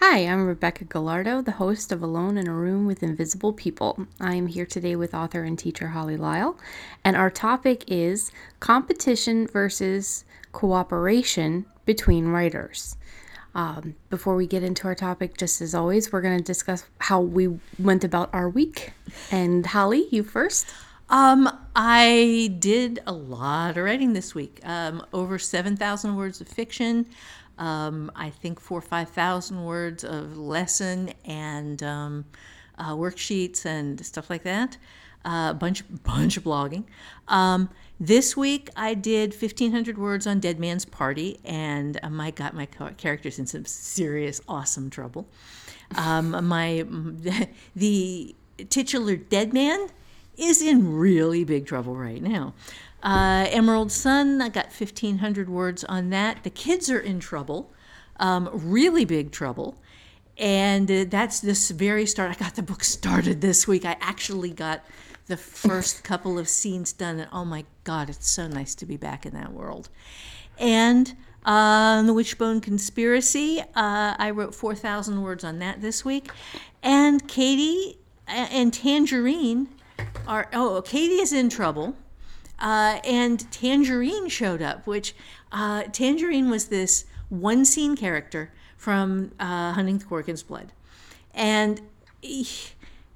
Hi, I'm Rebecca Gallardo, the host of Alone in a Room with Invisible People. I am here today with author and teacher Holly Lisle, and our topic is competition versus cooperation between writers. Before we get into our topic, just as always, we're going to discuss how we went about our week. And Holly, you first. I did a lot of writing this week, over 7,000 words of fiction. I think 4,000 or 5,000 words of lesson and worksheets and stuff like that. A bunch of blogging. This week I did 1,500 words on Dead Man's Party, and I got my characters in some serious awesome trouble. The titular dead man is in really big trouble right now. Emerald Sun, I got 1,500 words on that. The kids are in trouble, really big trouble. And that's this very start. I got the book started this week. I actually got the first couple of scenes done. And oh my God, it's so nice to be back in that world. And the Witchbone Conspiracy, I wrote 4,000 words on that this week. And Katie and Tangerine are, Katie is in trouble. And Tangerine showed up, which Tangerine was this one scene character from Hunting the Corrigan's Blood. And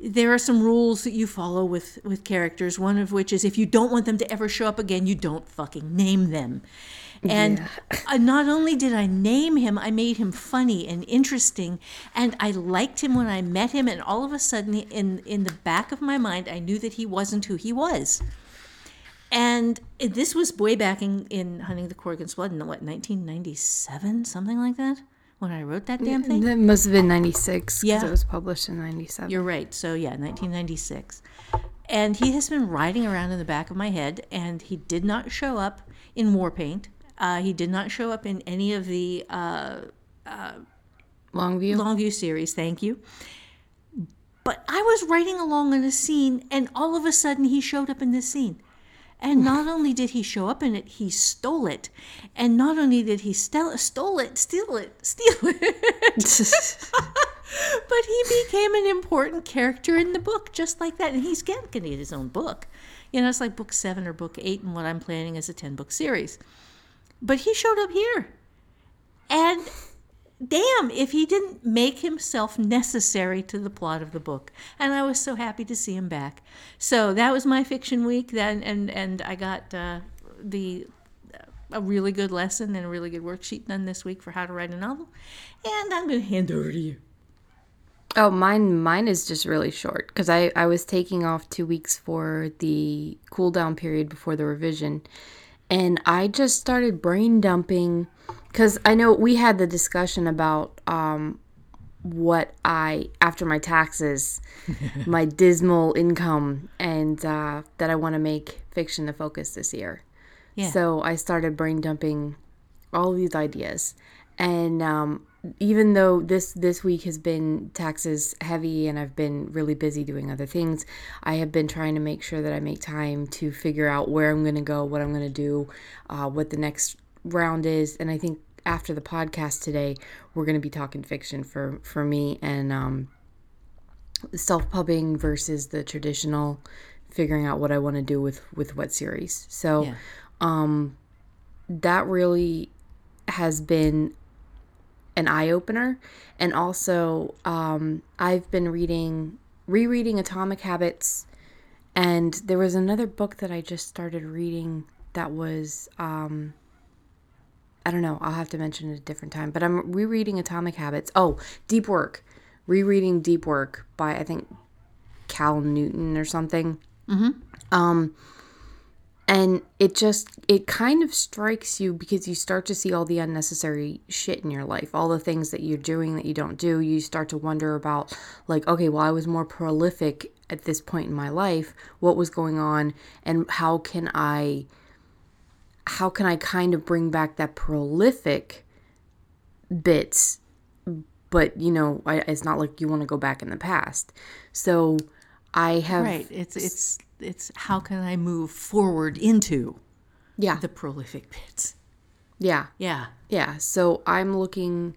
there are some rules that you follow with characters, one of which is if you don't want them to ever show up again, you don't fucking name them. And yeah. Not only did I name him, I made him funny and interesting, and I liked him when I met him, and all of a sudden in the back of my mind, I knew that he wasn't who he was. And this was way back in Hunting the Corrigan's Blood in, 1997, something like that, when I wrote that damn thing? It must have been 96, because it was published in 97. You're right. So, 1996. And he has been riding around in the back of my head, and he did not show up in Warpaint. He did not show up in any of the Longview series. Thank you. But I was writing along on a scene, and all of a sudden he showed up in this scene. And not only did he show up in it, he stole it. And not only did he steal it, but he became an important character in the book just like that. And he's going to need his own book. It's like book 7 or book 8 in what I'm planning as a 10-book series. But he showed up here. And damn, if he didn't make himself necessary to the plot of the book. And I was so happy to see him back. So that was my fiction week. Then, and I got a really good lesson and a really good worksheet done this week for how to write a novel. And I'm going to hand over to you. Oh, mine is just really short because I was taking off 2 weeks for the cool down period before the revision. And I just started brain dumping because I know we had the discussion about what after my taxes, my dismal income, and that I want to make fiction the focus this year. Yeah. So I started brain dumping all these ideas. And even though this week has been taxes heavy and I've been really busy doing other things, I have been trying to make sure that I make time to figure out where I'm going to go, what I'm going to do, what the next round is. And I think after the podcast today, we're going to be talking fiction for me and self-pubbing versus the traditional figuring out what I want to do with what series. So that really has been an eye-opener. And also I've been rereading Atomic Habits, and there was another book that I just started reading that was I don't know, I'll have to mention it a different time, but I'm rereading Atomic Habits. Deep Work. Rereading Deep Work by, I think, Cal Newport or something. Mm-hmm. And it kind of strikes you because you start to see all the unnecessary shit in your life, all the things that you're doing that you don't do. You start to wonder about, like, okay, well, I was more prolific at this point in my life. What was going on? And how can I kind of bring back that prolific bits? But, you know, it's not like you want to go back in the past. So I have... Right. It's how can I move forward into the prolific bits? Yeah. Yeah. Yeah. So I'm looking,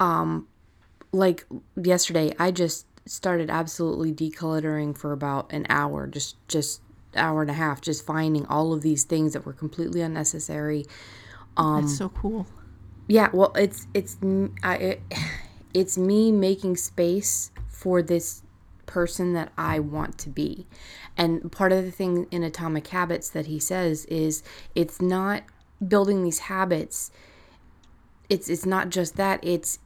like yesterday, I just started absolutely decluttering for about an hour, just hour and a half, just finding all of these things that were completely unnecessary. That's so cool. Yeah. Well, it's me making space for this person that I want to be. And part of the thing in Atomic Habits that he says is it's not building these habits. It's not just that. It's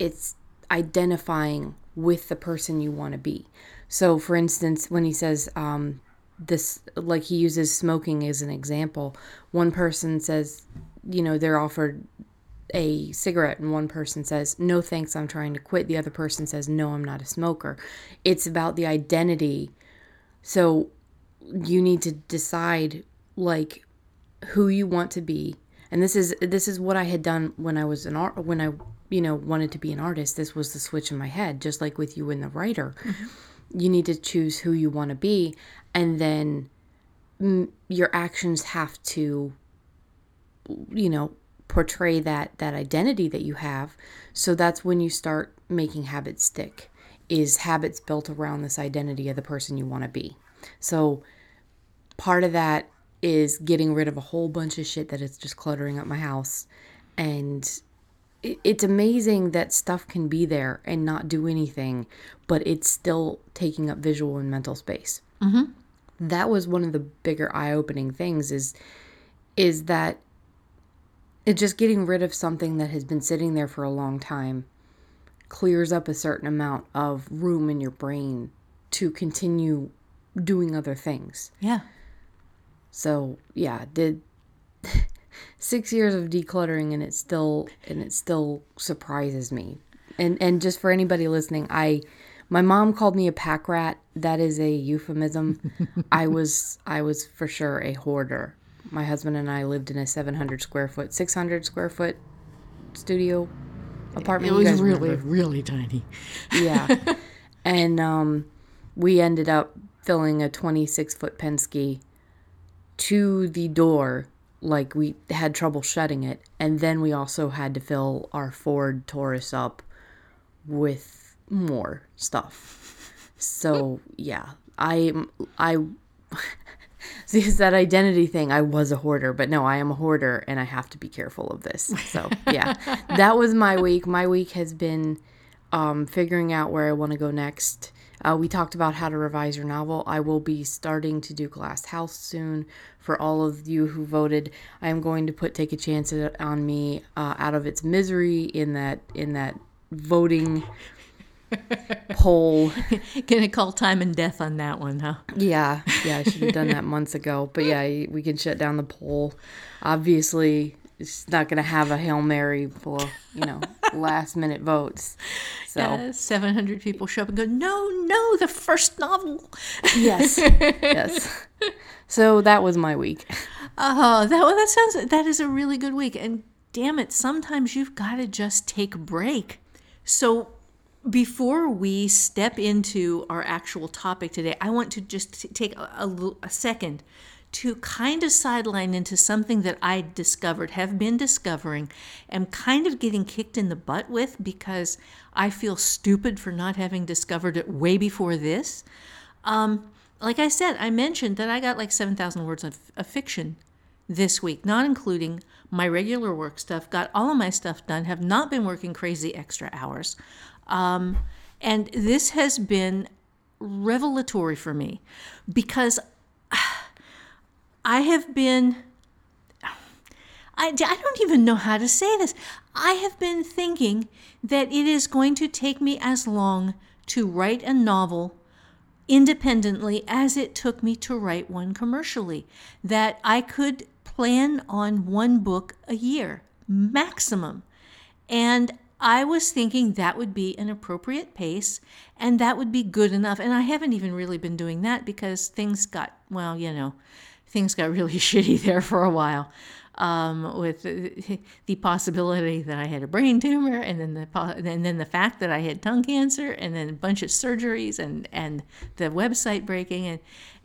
identifying with the person you want to be. So, for instance, when he says this, like he uses smoking as an example, one person says, you know, they're offered a cigarette and one person says, no thanks, I'm trying to quit. The other person says, no, I'm not a smoker. It's about the identity. So you need to decide, like, who you want to be. And this is what I had done when I was wanted to be an artist. This was the switch in my head, just like with you and the writer. Mm-hmm. You need to choose who you want to be, and then your actions have to, you know, portray that identity that you have. So that's when you start making habits stick, is habits built around this identity of the person you want to be. So part of that is getting rid of a whole bunch of shit that is just cluttering up my house. And it's amazing that stuff can be there and not do anything, but it's still taking up visual and mental space. Mm-hmm. That was one of the bigger eye-opening things is that it's just getting rid of something that has been sitting there for a long time clears up a certain amount of room in your brain to continue doing other things. Yeah. So, yeah, did 6 years of decluttering and it still surprises me. And just for anybody listening, my mom called me a pack rat. That is a euphemism. I was for sure a hoarder. My husband and I lived in a 600 square foot studio apartment. It was really, really tiny. Yeah. And we ended up filling a 26 foot Penske to the door. Like, we had trouble shutting it. And then we also had to fill our Ford Taurus up with more stuff. So, yeah. So it's that identity thing. I was a hoarder, but no, I am a hoarder and I have to be careful of this. So yeah, that was my week. My week has been figuring out where I want to go next. We talked about how to revise your novel. I will be starting to do Glass House soon. For all of you who voted, I am going to put Take a Chance on Me out of its misery in that voting poll. Gonna call time and death on that one, huh? Yeah, I should have done that months ago. But yeah, we can shut down the poll. Obviously, it's not gonna have a Hail Mary for, you know, last minute votes. So 700 people show up and go, no, the first novel. yes. So that was my week. Oh, that is a really good week. And damn it, sometimes you've got to just take a break. So, before we step into our actual topic today, I want to just take a second to kind of sideline into something that I have been discovering, am kind of getting kicked in the butt with because I feel stupid for not having discovered it way before this. Like I said, I mentioned that I got like 7,000 words of fiction this week, not including my regular work stuff, got all of my stuff done, have not been working crazy extra hours. And this has been revelatory for me because I have been, I don't even know how to say this. I have been thinking that it is going to take me as long to write a novel independently as it took me to write one commercially, that I could plan on one book a year, maximum. And I was thinking that would be an appropriate pace and that would be good enough. And I haven't even really been doing that because things got, well, you know, things got really shitty there for a while with the possibility that I had a brain tumor and then the fact that I had tongue cancer and then a bunch of surgeries and the website breaking.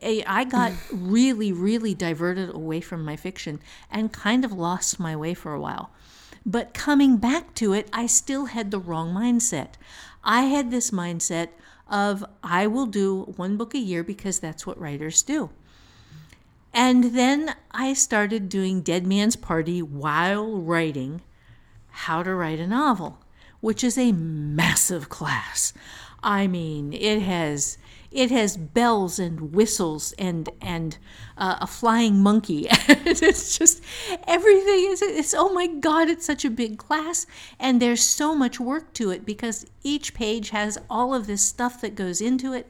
And I got really, really diverted away from my fiction and kind of lost my way for a while. But coming back to it, I still had the wrong mindset. I had this mindset of I will do one book a year because that's what writers do. And then I started doing Dead Man's Party while writing How to Write a Novel, which is a massive class. I mean, it has bells and whistles and a flying monkey. It's just everything. Oh my God, it's such a big class. And there's so much work to it because each page has all of this stuff that goes into it.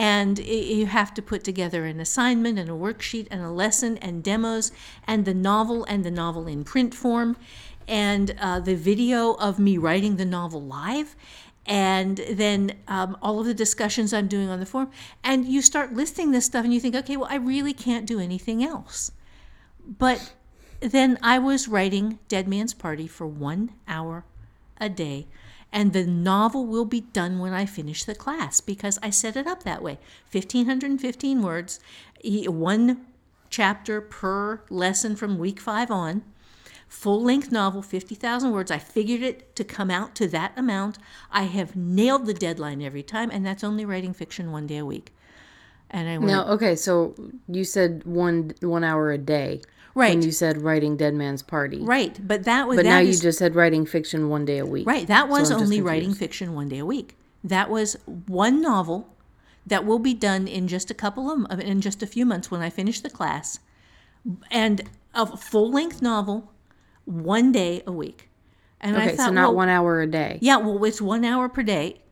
And you have to put together an assignment and a worksheet and a lesson and demos and the novel in print form and the video of me writing the novel live. And then all of the discussions I'm doing on the forum. And you start listing this stuff and you think, okay, well, I really can't do anything else. But then I was writing Dead Man's Party for 1 hour a day. And the novel will be done when I finish the class because I set it up that way. 1,515 words, one chapter per lesson from week 5 on. Full-length novel, 50,000 words. I figured it to come out to that amount. I have nailed the deadline every time, and that's only writing fiction 1 day a week. And I went, now, okay, so you said one hour a day. Right. When you said writing Dead Man's Party. Right, but that was... But now you just said writing fiction 1 day a week. Right, that was only writing fiction 1 day a week. That was one novel that will be done in just a few months when I finish the class. And a full-length novel... 1 day a week. And okay, I thought, so not 1 hour a day. Yeah, well, it's 1 hour per day.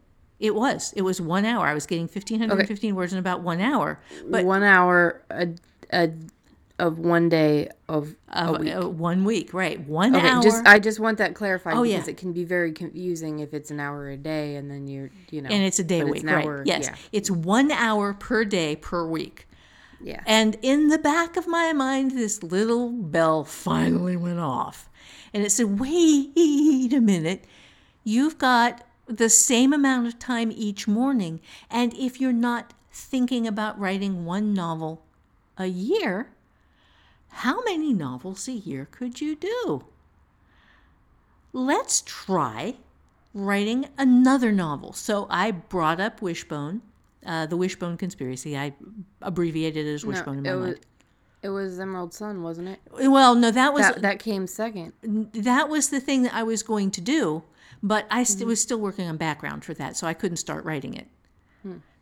It was 1 hour. I was getting 1,515 words in about 1 hour. But 1 hour of 1 day of a week. 1 week, right. 1 hour. I just want that clarified because it can be very confusing if it's an hour a day and then you're, you know. And it's a day a week, right. Hour, yes. Yeah. It's 1 hour per day per week. Yeah. And in the back of my mind, this little bell finally went off. And it said, wait a minute, you've got the same amount of time each morning. And if you're not thinking about writing one novel a year, how many novels a year could you do? Let's try writing another novel. So I brought up Wishbone. The Wishbone Conspiracy. I abbreviated it as Wishbone in my mind. It was Emerald Sun, wasn't it? Well, no, that came second. That was the thing that I was going to do, but I was still working on background for that, so I couldn't start writing it.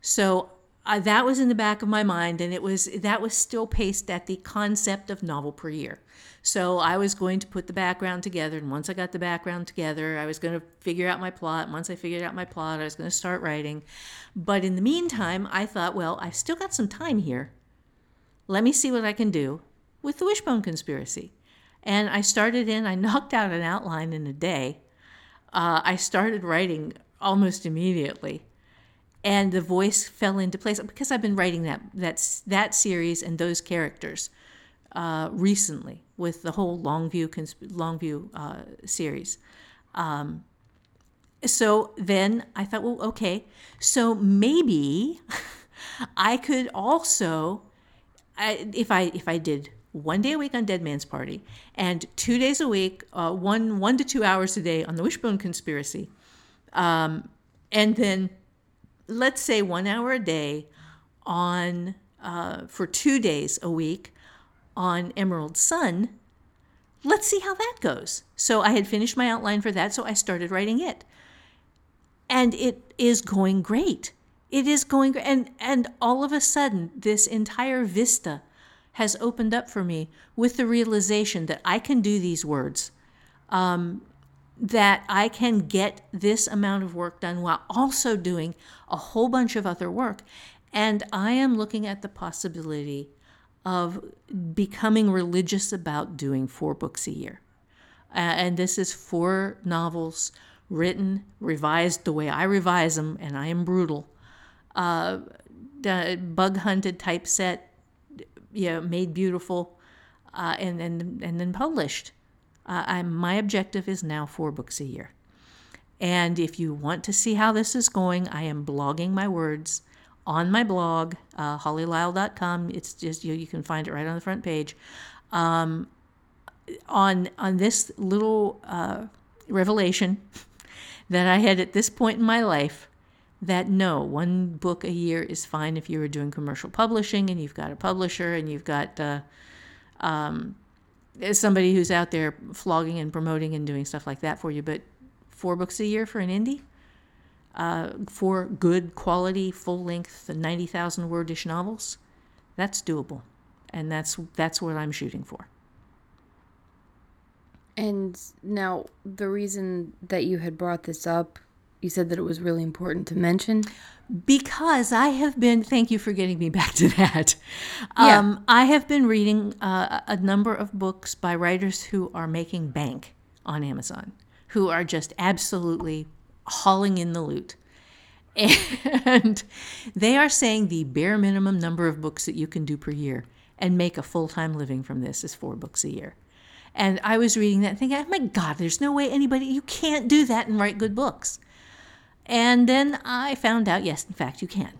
So that was in the back of my mind, and that was still paced at the concept of novel per year. So I was going to put the background together, and once I got the background together, I was going to figure out my plot. Once I figured out my plot, I was going to start writing. But in the meantime, I thought, well, I've still got some time here. Let me see what I can do with the Wishbone Conspiracy. And I knocked out an outline in a day. I started writing almost immediately. And the voice fell into place because I've been writing that series and those characters recently with the whole Longview series. So then I thought, well, okay, so maybe I could also, if I did 1 day a week on Dead Man's Party and 2 days a week, 1 to 2 hours a day on the Wishbone Conspiracy, and then let's say 1 hour a day on for 2 days a week on Emerald Sun, let's see how that goes. So I had finished my outline for that, so I started writing it. And it is going great. It is going great. And all of a sudden, this entire vista has opened up for me with the realization that I can do these words, that I can get this amount of work done while also doing a whole bunch of other work. And I am looking at the possibility of becoming religious about doing 4 books a year. And this is 4 novels written, revised the way I revise them, and I am brutal. Bug hunted, typeset, made beautiful, and then published. My objective is now 4 books a year. And if you want to see how this is going, I am blogging my words on my blog, hollyswritingclasses.com. It's just, you can find it right on the front page. On this little revelation that I had at this point in my life, that no, 1 book a year is fine if you were doing commercial publishing and you've got a publisher and you've got somebody who's out there flogging and promoting and doing stuff like that for you. But 4 books a year for an indie, 4 good quality, full-length, 90,000-word-ish novels, that's doable. And that's what I'm shooting for. And now, the reason that you had brought this up, you said that it was really important to mention? Because I have been, thank you for getting me back to that. Yeah. I have been reading a number of books by writers who are making bank on Amazon, who are just absolutely hauling in the loot. And they are saying the bare minimum number of books that you can do per year and make a full-time living from this is 4 books a year. And I was reading that and thinking, oh my God, there's no way anybody, you can't do that and write good books. And then I found out, yes, in fact, you can.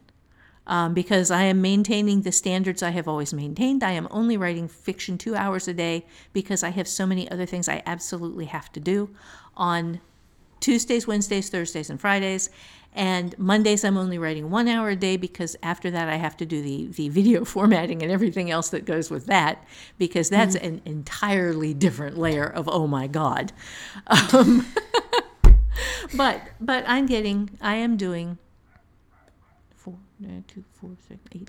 Because I am maintaining the standards I have always maintained. I am only writing fiction 2 hours a day because I have so many other things I absolutely have to do on Tuesdays, Wednesdays, Thursdays, and Fridays. And Mondays, I'm only writing 1 hour a day because after that, I have to do the video formatting and everything else that goes with that, because that's an entirely different layer of, oh my God. But I am doing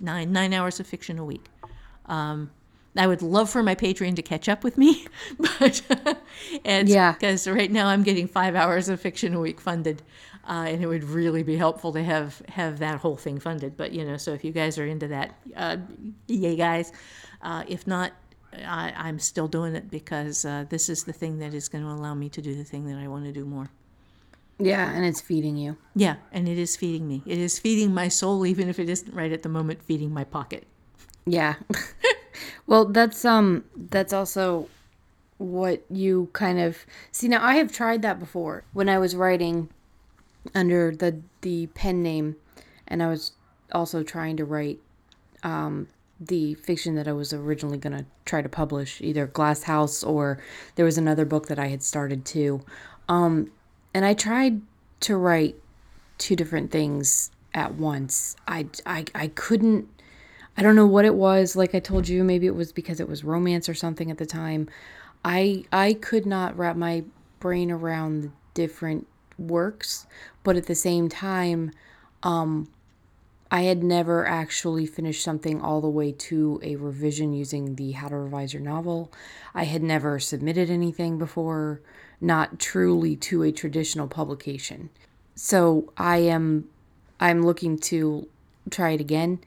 9 hours of fiction a week. I would love for my Patreon to catch up with me, but because right now I'm getting 5 hours of fiction a week funded, and it would really be helpful to have that whole thing funded. But, so if you guys are into that, yay, guys. If not, I'm still doing it because this is the thing that is going to allow me to do the thing that I want to do more. Yeah, and it's feeding you. Yeah, and it is feeding me. It is feeding my soul, even if it isn't right at the moment, feeding my pocket. Yeah. Well, that's also what you kind of see. Now, I have tried that before when I was writing under the pen name, and I was also trying to write the fiction that I was originally going to try to publish, either Glass House or there was another book that I had started too. And I tried to write 2 different things at once. I couldn't. I don't know what it was. Like I told you, maybe it was because it was romance or something at the time. I could not wrap my brain around the different works, but at the same time, I had never actually finished something all the way to a revision using the How to Revise Your Novel. I had never submitted anything before, not truly to a traditional publication. So I'm looking to try it again.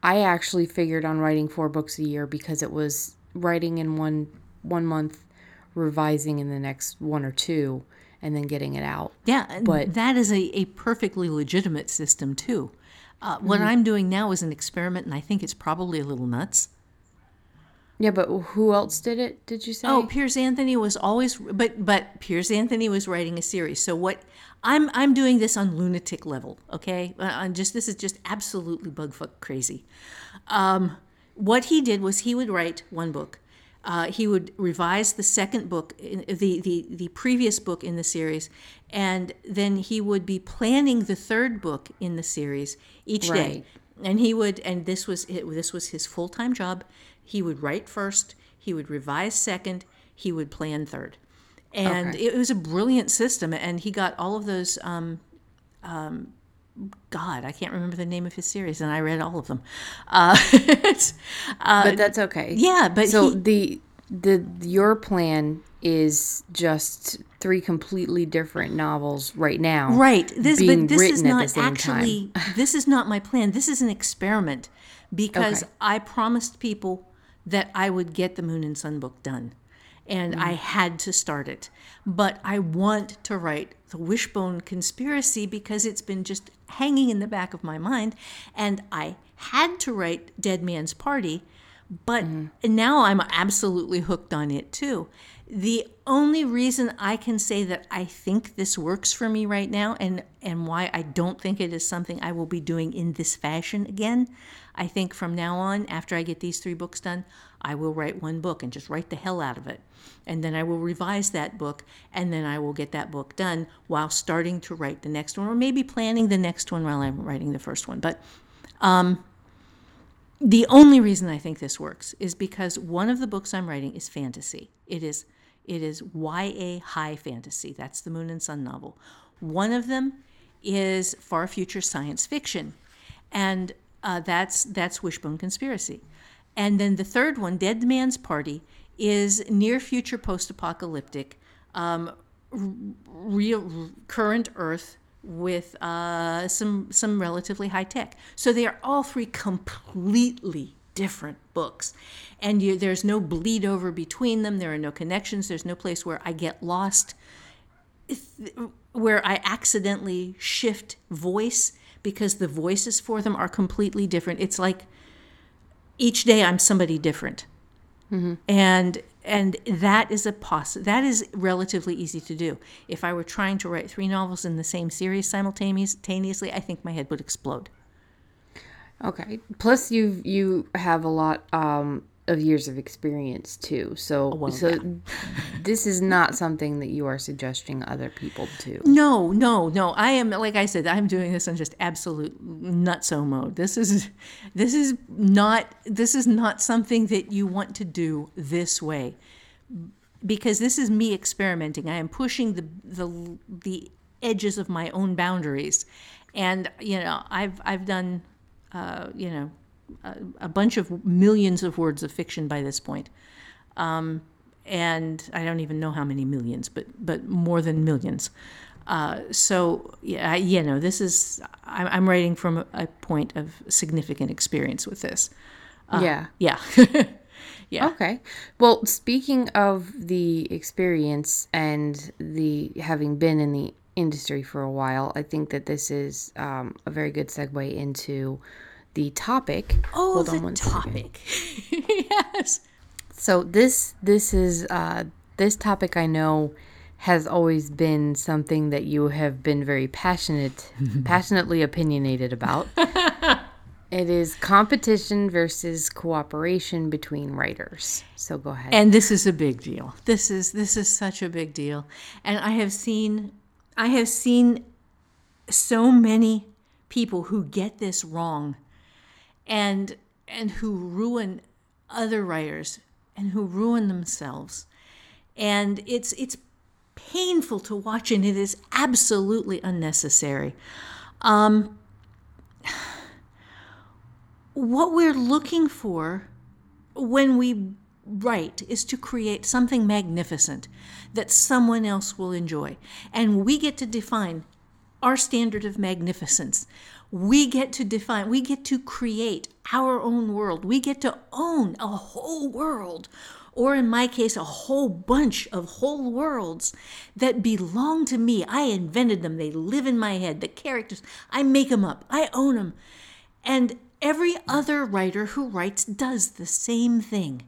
I actually figured on writing 4 books a year because it was writing in one month, revising in the next 1 or 2, and then getting it out. Yeah, but that is a perfectly legitimate system too. What I'm doing now is an experiment, and I think it's probably a little nuts. Yeah, but who else did it, did you say? Oh, Piers Anthony was always, but Piers Anthony was writing a series. So what, I'm doing this on lunatic level, okay? This is just absolutely bug-fuck crazy. What he did was he would write 1 book. He would revise the 2nd book, the previous book in the series, and then he would be planning the 3rd book in the series each day. And he would, and this was his full-time job. He would write 1st, he would revise 2nd, he would plan 3rd. And It was a brilliant system. And he got all of those, God, I can't remember the name of his series, and I read all of them. But that's okay. Yeah, but so he, the your plan is just three completely different novels right now. Right. This is not my plan. This is an experiment because I promised people that I would get the Moon and Sun book done. And I had to start it. But I want to write The Wishbone Conspiracy because it's been just hanging in the back of my mind. And I had to write Dead Man's Party, but now I'm absolutely hooked on it too. The only reason I can say that I think this works for me right now and why I don't think it is something I will be doing in this fashion again, I think from now on, after I get these three books done, I will write one book and just write the hell out of it. And then I will revise that book, and then I will get that book done while starting to write the next one, or maybe planning the next one while I'm writing the first one. But the only reason I think this works is because one of the books I'm writing is fantasy. It is YA high fantasy. That's the Moon and Sun novel. One of them is far future science fiction, and that's Wishbone Conspiracy. And then the third one, Dead Man's Party, is near future post-apocalyptic, real current Earth with some relatively high tech. So they are all three completely different books, and there's no bleed over between them. There are no connections. There's no place where I get lost, where I accidentally shift voice, because the voices for them are completely different. It's like each day I'm somebody different. Mm-hmm. And that is that is relatively easy to do. If I were trying to write three novels in the same series simultaneously, I think my head would explode. Okay. Plus you have a lot of years of experience too. So this is not something that you are suggesting other people do. No. I am, like I said, I'm doing this on just absolute nutso mode. This is not something that you want to do this way, because this is me experimenting. I am pushing the edges of my own boundaries, and I've done a bunch of millions of words of fiction by this point. And I don't even know how many millions, but more than millions. I'm writing from a point of significant experience with this. Yeah. Okay. Well, speaking of the experience and the having been in the industry for a while, I think that this is a very good segue into the topic. Oh, hold on one topic. Yes. So this is this topic I know has always been something that you have been very passionately opinionated about. It is competition versus cooperation between writers. So go ahead. And this is a big deal. This is such a big deal. And I have seen so many people who get this wrong, and who ruin other writers and who ruin themselves. And it's painful to watch, and it is absolutely unnecessary. What we're looking for when we write is to create something magnificent that someone else will enjoy. And we get to define our standard of magnificence. We get to create our own world. We get to own a whole world, or in my case, a whole bunch of whole worlds that belong to me. I invented them. They live in my head. The characters, I make them up. I own them. And every other writer who writes does the same thing.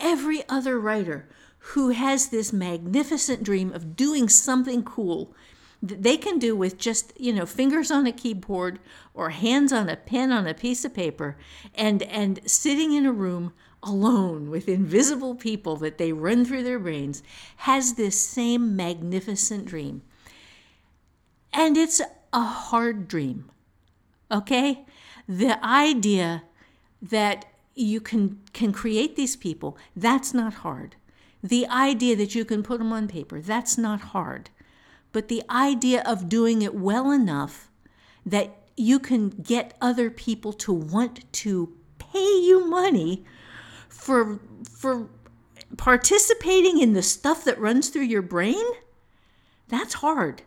Every other writer who has this magnificent dream of doing something cool that they can do with just, fingers on a keyboard or hands on a pen on a piece of paper and sitting in a room alone with invisible people that they run through their brains, has this same magnificent dream. And it's a hard dream, okay? The idea that you can create these people, that's not hard. The idea that you can put them on paper, that's not hard. But the idea of doing it well enough that you can get other people to want to pay you money for participating in the stuff that runs through your brain, that's hard.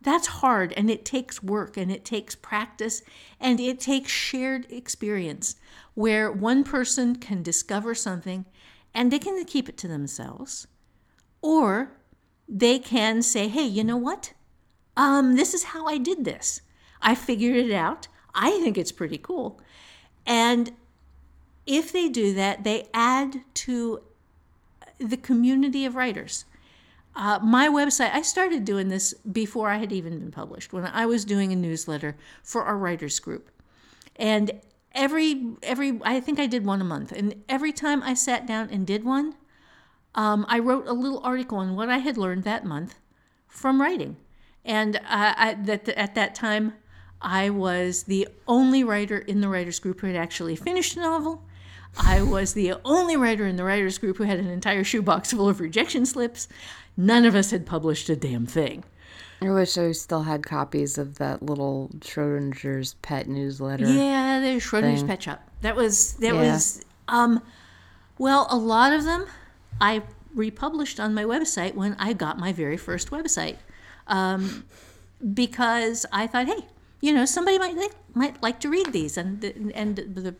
That's hard, and it takes work, and it takes practice, and it takes shared experience where one person can discover something and they can keep it to themselves, or they can say, hey, you know what? This is how I did this. I figured it out. I think it's pretty cool. And if they do that, they add to the community of writers. My website, I started doing this before I had even been published, when I was doing a newsletter for our writers group. And every I think I did one a month. And every time I sat down and did one, I wrote a little article on what I had learned that month from writing. And at that time, I was the only writer in the writers group who had actually finished a novel. I was the only writer in the writers group who had an entire shoebox full of rejection slips. None of us had published a damn thing. I wish I still had copies of that little Schrödinger's Pet newsletter. Yeah, the Schrödinger's Petshop. Well, a lot of them I republished on my website when I got my very first website, because I thought, hey, you know, somebody might like to read these, and the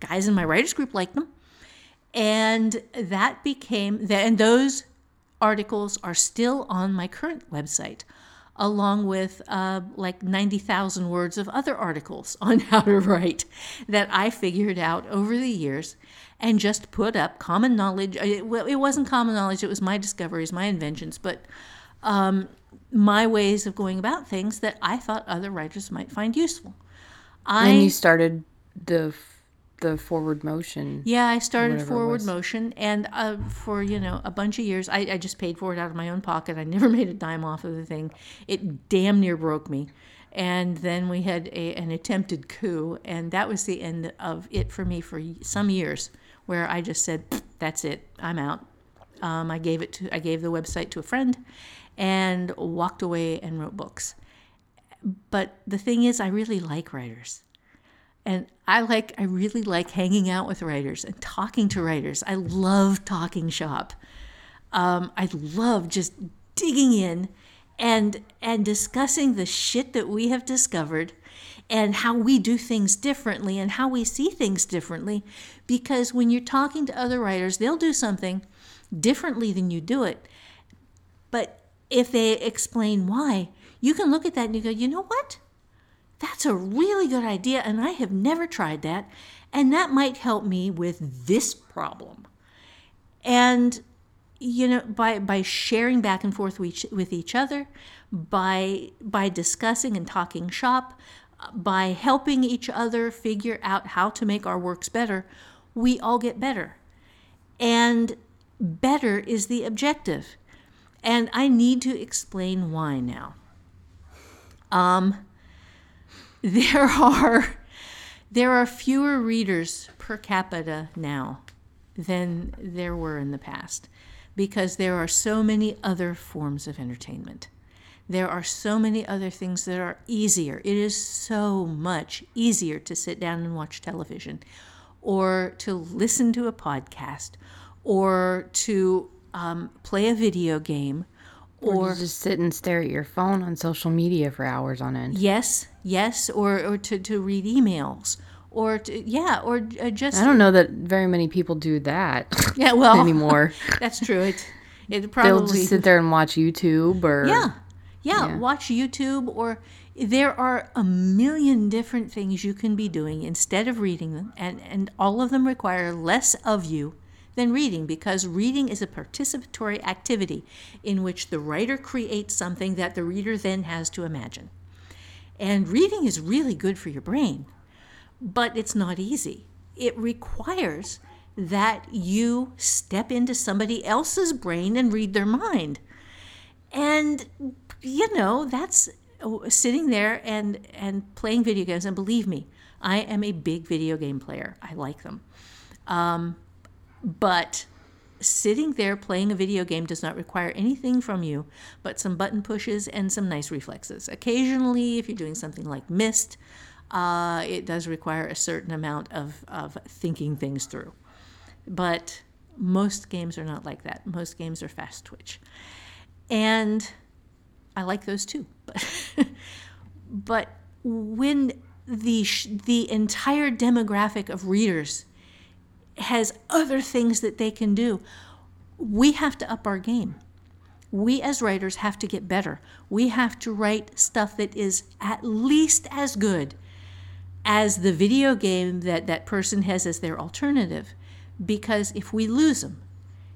guys in my writers group liked them, and that became that. And those articles are still on my current website, along with like 90,000 words of other articles on how to write that I figured out over the years and just put up common knowledge. It wasn't common knowledge, it was my discoveries, my inventions, but my ways of going about things that I thought other writers might find useful. And you started the forward motion. Yeah, I started forward motion, and for a bunch of years, I just paid for it out of my own pocket. I never made a dime off of the thing. It damn near broke me, and then we had an attempted coup, and that was the end of it for me for some years, where I just said, "That's it, I'm out." I gave the website to a friend, and walked away and wrote books. But the thing is, I really like writers. And I really like hanging out with writers and talking to writers. I love talking shop. I love just digging in and discussing the shit that we have discovered and how we do things differently and how we see things differently. Because when you're talking to other writers, they'll do something differently than you do it. But if they explain why, you can look at that and you go, you know what? That's a really good idea, and I have never tried that, and that might help me with this problem. And, by sharing back and forth with each other, by discussing and talking shop, by helping each other figure out how to make our works better, we all get better. And better is the objective. And I need to explain why now. There are fewer readers per capita now than there were in the past, because there are so many other forms of entertainment. There are so many other things that are easier. It is so much easier to sit down and watch television, or to listen to a podcast, or to play a video game, or to just sit and stare at your phone on social media for hours on end. Yes, or to read emails, I don't know that very many people do that. Yeah, well, anymore. That's true. It probably they'll just sit there and watch YouTube or watch YouTube, or there are a million different things you can be doing instead of reading them, and all of them require less of you than reading, because reading is a participatory activity in which the writer creates something that the reader then has to imagine. And reading is really good for your brain, but it's not easy. It requires that you step into somebody else's brain and read their mind. And, that's sitting there and playing video games. And believe me, I am a big video game player. I like them. But sitting there playing a video game does not require anything from you but some button pushes and some nice reflexes. Occasionally, if you're doing something like Myst, it does require a certain amount of thinking things through. But Most games are not like that. Most games are fast twitch. And I like those too. But but when the entire demographic of readers has other things that they can do, we have to up our game. We as writers have to get better. We have to write stuff that is at least as good as the video game that that person has as their alternative. Because if we lose them,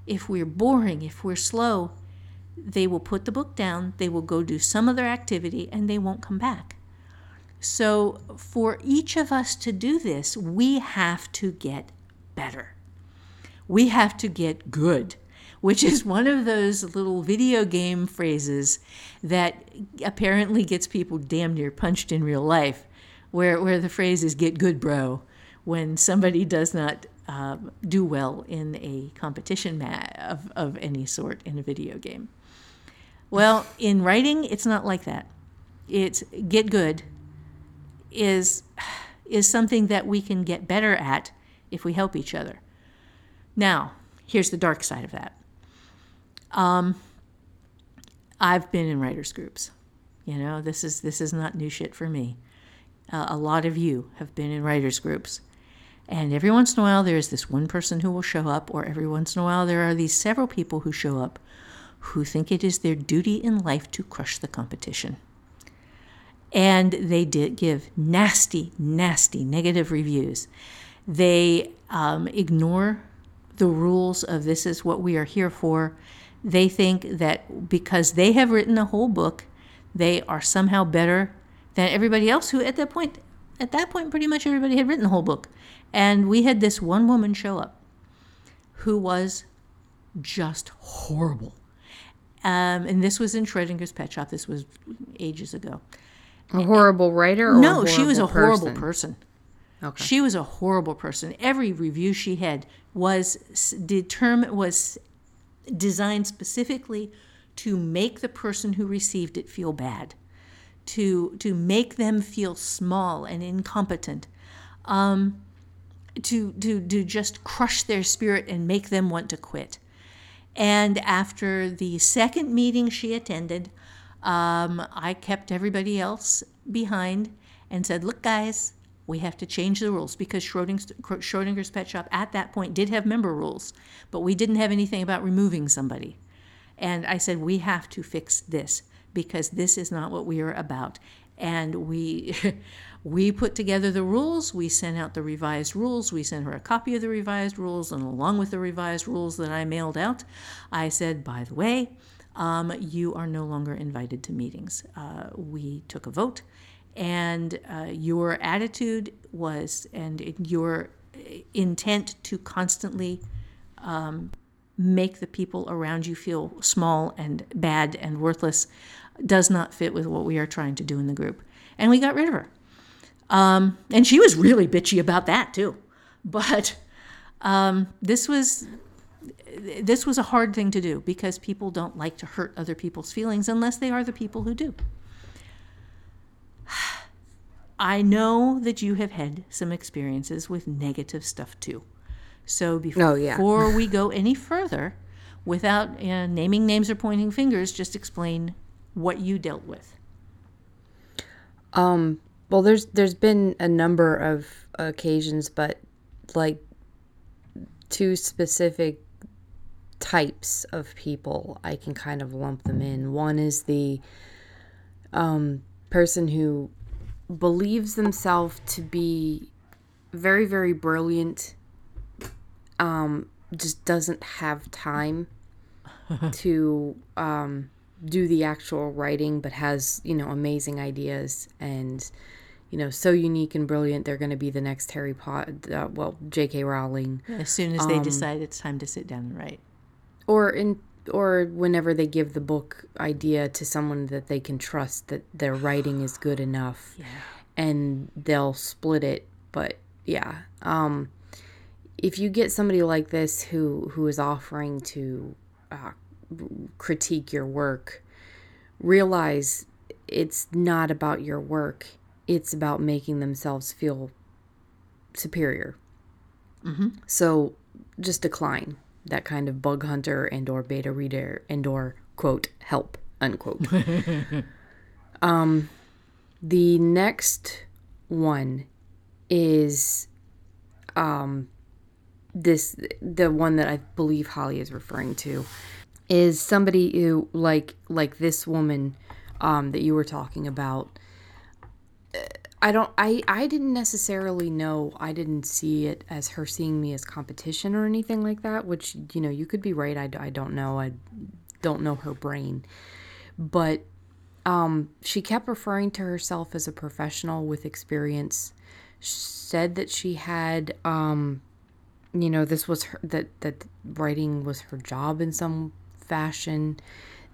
if we're boring, if we're slow, they will put the book down, they will go do some other activity, and they won't come back. So for each of us to do this, we have to get better. We have to get good, which is one of those little video game phrases that apparently gets people damn near punched in real life, where the phrase is "get good, bro," when somebody does not do well in a competition of any sort in a video game. Well, in writing, it's not like that. It's get good is something that we can get better at if we help each other. Now, here's the dark side of that. I've been in writers groups. You know, this is not new shit for me. A lot of you have been in writers groups. And every once in a while, there is this one person who will show up, or every once in a while, there are these several people who show up who think it is their duty in life to crush the competition. And they did give nasty, nasty negative reviews. They ignore the rules of this is what we are here for. They think that because they have written a whole book, they are somehow better than everybody else who at that point, pretty much everybody had written the whole book. And we had this one woman show up who was just horrible. And this was in Schrödinger's Petshop. This was ages ago. A horrible writer? Or no, she was a horrible person. Okay. She was a horrible person. Every review she had was designed specifically to make the person who received it feel bad, to make them feel small and incompetent, to just crush their spirit and make them want to quit. And after the second meeting she attended, I kept everybody else behind and said, "Look, guys, we have to change the rules," because Schrödinger's Pet Shop at that point did have member rules, but we didn't have anything about removing somebody. And I said, "We have to fix this because this is not what we are about." And we put together the rules. We sent out the revised rules. We sent her a copy of the revised rules, and along with the revised rules that I mailed out, I said, "By the way, you are no longer invited to meetings. We took a vote, and your attitude was, and your intent to constantly make the people around you feel small and bad and worthless does not fit with what we are trying to do in the group." And we got rid of her. And she was really bitchy about that too. But this was a hard thing to do because people don't like to hurt other people's feelings unless they are the people who do. I know that you have had some experiences with negative stuff too. So before we go any further, without naming names or pointing fingers, just explain what you dealt with. Well, there's been a number of occasions, but like two specific types of people, I can kind of lump them in. One is the person who believes themselves to be very, very brilliant, just doesn't have time to do the actual writing, but has, amazing ideas and, so unique and brilliant. They're going to be the next Harry Potter, J.K. Rowling. As soon as they decide it's time to sit down and write. Or whenever they give the book idea to someone that they can trust that their writing is good enough, and they'll split it. But if you get somebody like this who is offering to critique your work, realize it's not about your work. It's about making themselves feel superior. Mm-hmm. So just decline. that kind of bug hunter and or beta reader and or, quote, help, unquote. The next one is the one that I believe Holly is referring to is somebody who, like this woman that you were talking about. I didn't necessarily know. I didn't see it as her seeing me as competition or anything like that, which, you know, you could be right. I don't know. I don't know her brain. But she kept referring to herself as a professional with experience. She said that she had, you know, this was her, that writing was her job in some fashion,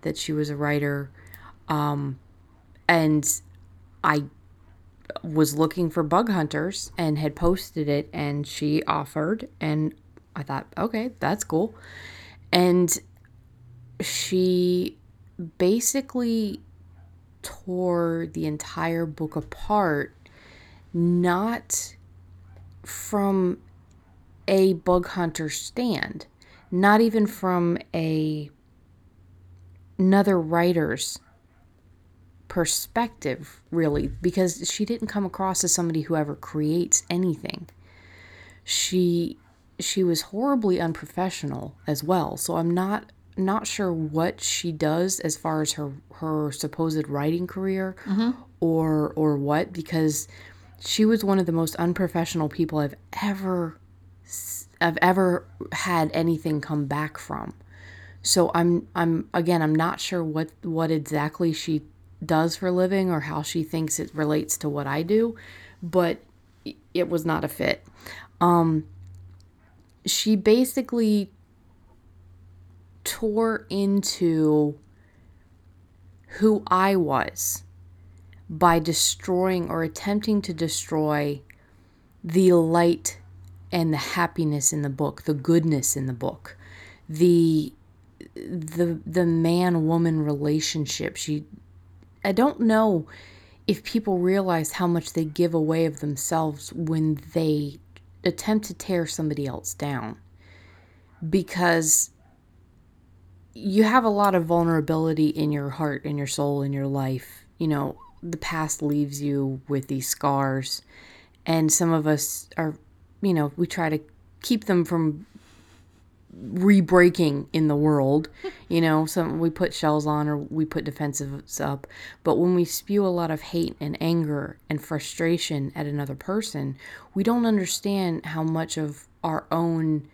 that she was a writer. And I was looking for bug hunters and had posted it, and she offered, and I thought, okay, that's cool. And she basically tore the entire book apart, not from a bug hunter stand, not even from another writer's perspective, really, because she didn't come across as somebody who ever creates anything. She was horribly unprofessional as well, so I'm not sure what she does as far as her supposed writing career, or what, because she was one of the most unprofessional people I've ever had anything come back from. So I'm not sure what exactly she does for a living or how she thinks it relates to what I do, but it was not a fit. She basically tore into who I was by destroying or attempting to destroy the light and the happiness in the book, the goodness in the book, the man-woman relationship. I don't know if people realize how much they give away of themselves when they attempt to tear somebody else down, because you have a lot of vulnerability in your heart, in your soul, in your life. You know, the past leaves you with these scars, and some of us are, you know, we try to keep them from re-breaking in the world, you know. Some we put shells on or we put defensives up, but when we spew a lot of hate and anger and frustration at another person, we don't understand how much of our own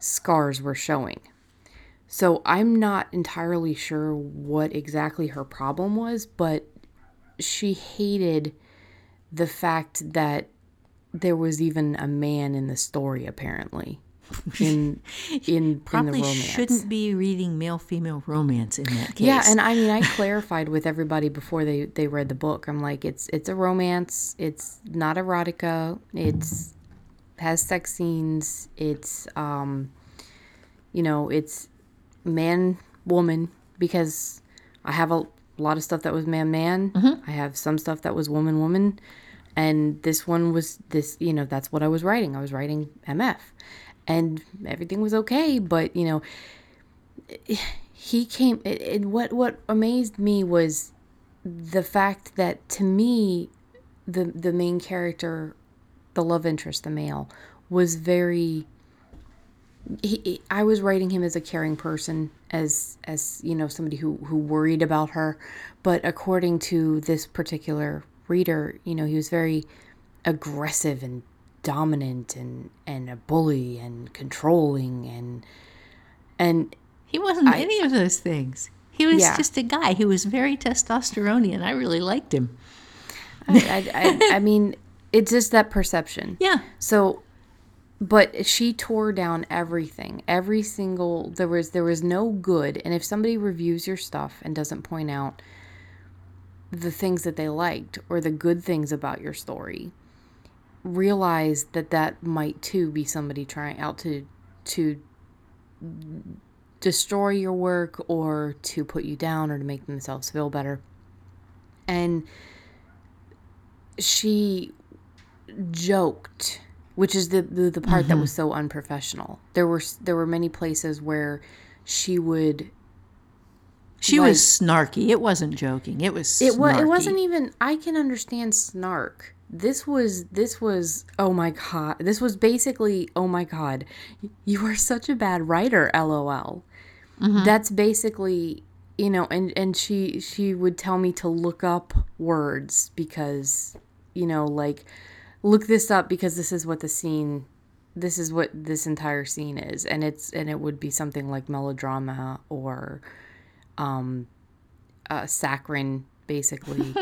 scars we're showing. So I'm not entirely sure what exactly her problem was, but she hated the fact that there was even a man in the story, apparently. In probably in the romance. Shouldn't be reading male-female romance in that case. Yeah, and I mean, I clarified with everybody before they read the book. I'm like, it's a romance. It's not erotica. It's has sex scenes. It's you know, it's man-woman, because I have a lot of stuff that was man-man. Mm-hmm. I have some stuff that was woman-woman, and this one was this. You know, that's what I was writing. I was writing MF. And everything was okay, but, you know, he came... What amazed me was the fact that, to me, the main character, the love interest, the male, was very... I was writing him as a caring person, as you know, somebody who worried about her. But according to this particular reader, you know, he was very aggressive and dominant and a bully and controlling and he wasn't any of those things. He was just a guy. He was very testosterone, and I really liked him. I mean, it's just that perception. Yeah. So, but she tore down everything. Every single there was no good. And if somebody reviews your stuff and doesn't point out the things that they liked or the good things about your story, realize that might too be somebody trying out to destroy your work or to put you down or to make themselves feel better. And she joked which is the part that was so unprofessional. There were many places where she would. She was snarky. It wasn't joking. It was snarky. It wasn't even. I can understand snark. This was oh my god. This was basically oh my god. You are such a bad writer. LOL. Mm-hmm. That's basically, you know, and she would tell me to look up words because, you know, like, look this up because this is what this entire scene is. And it would be something like melodrama or saccharine, basically.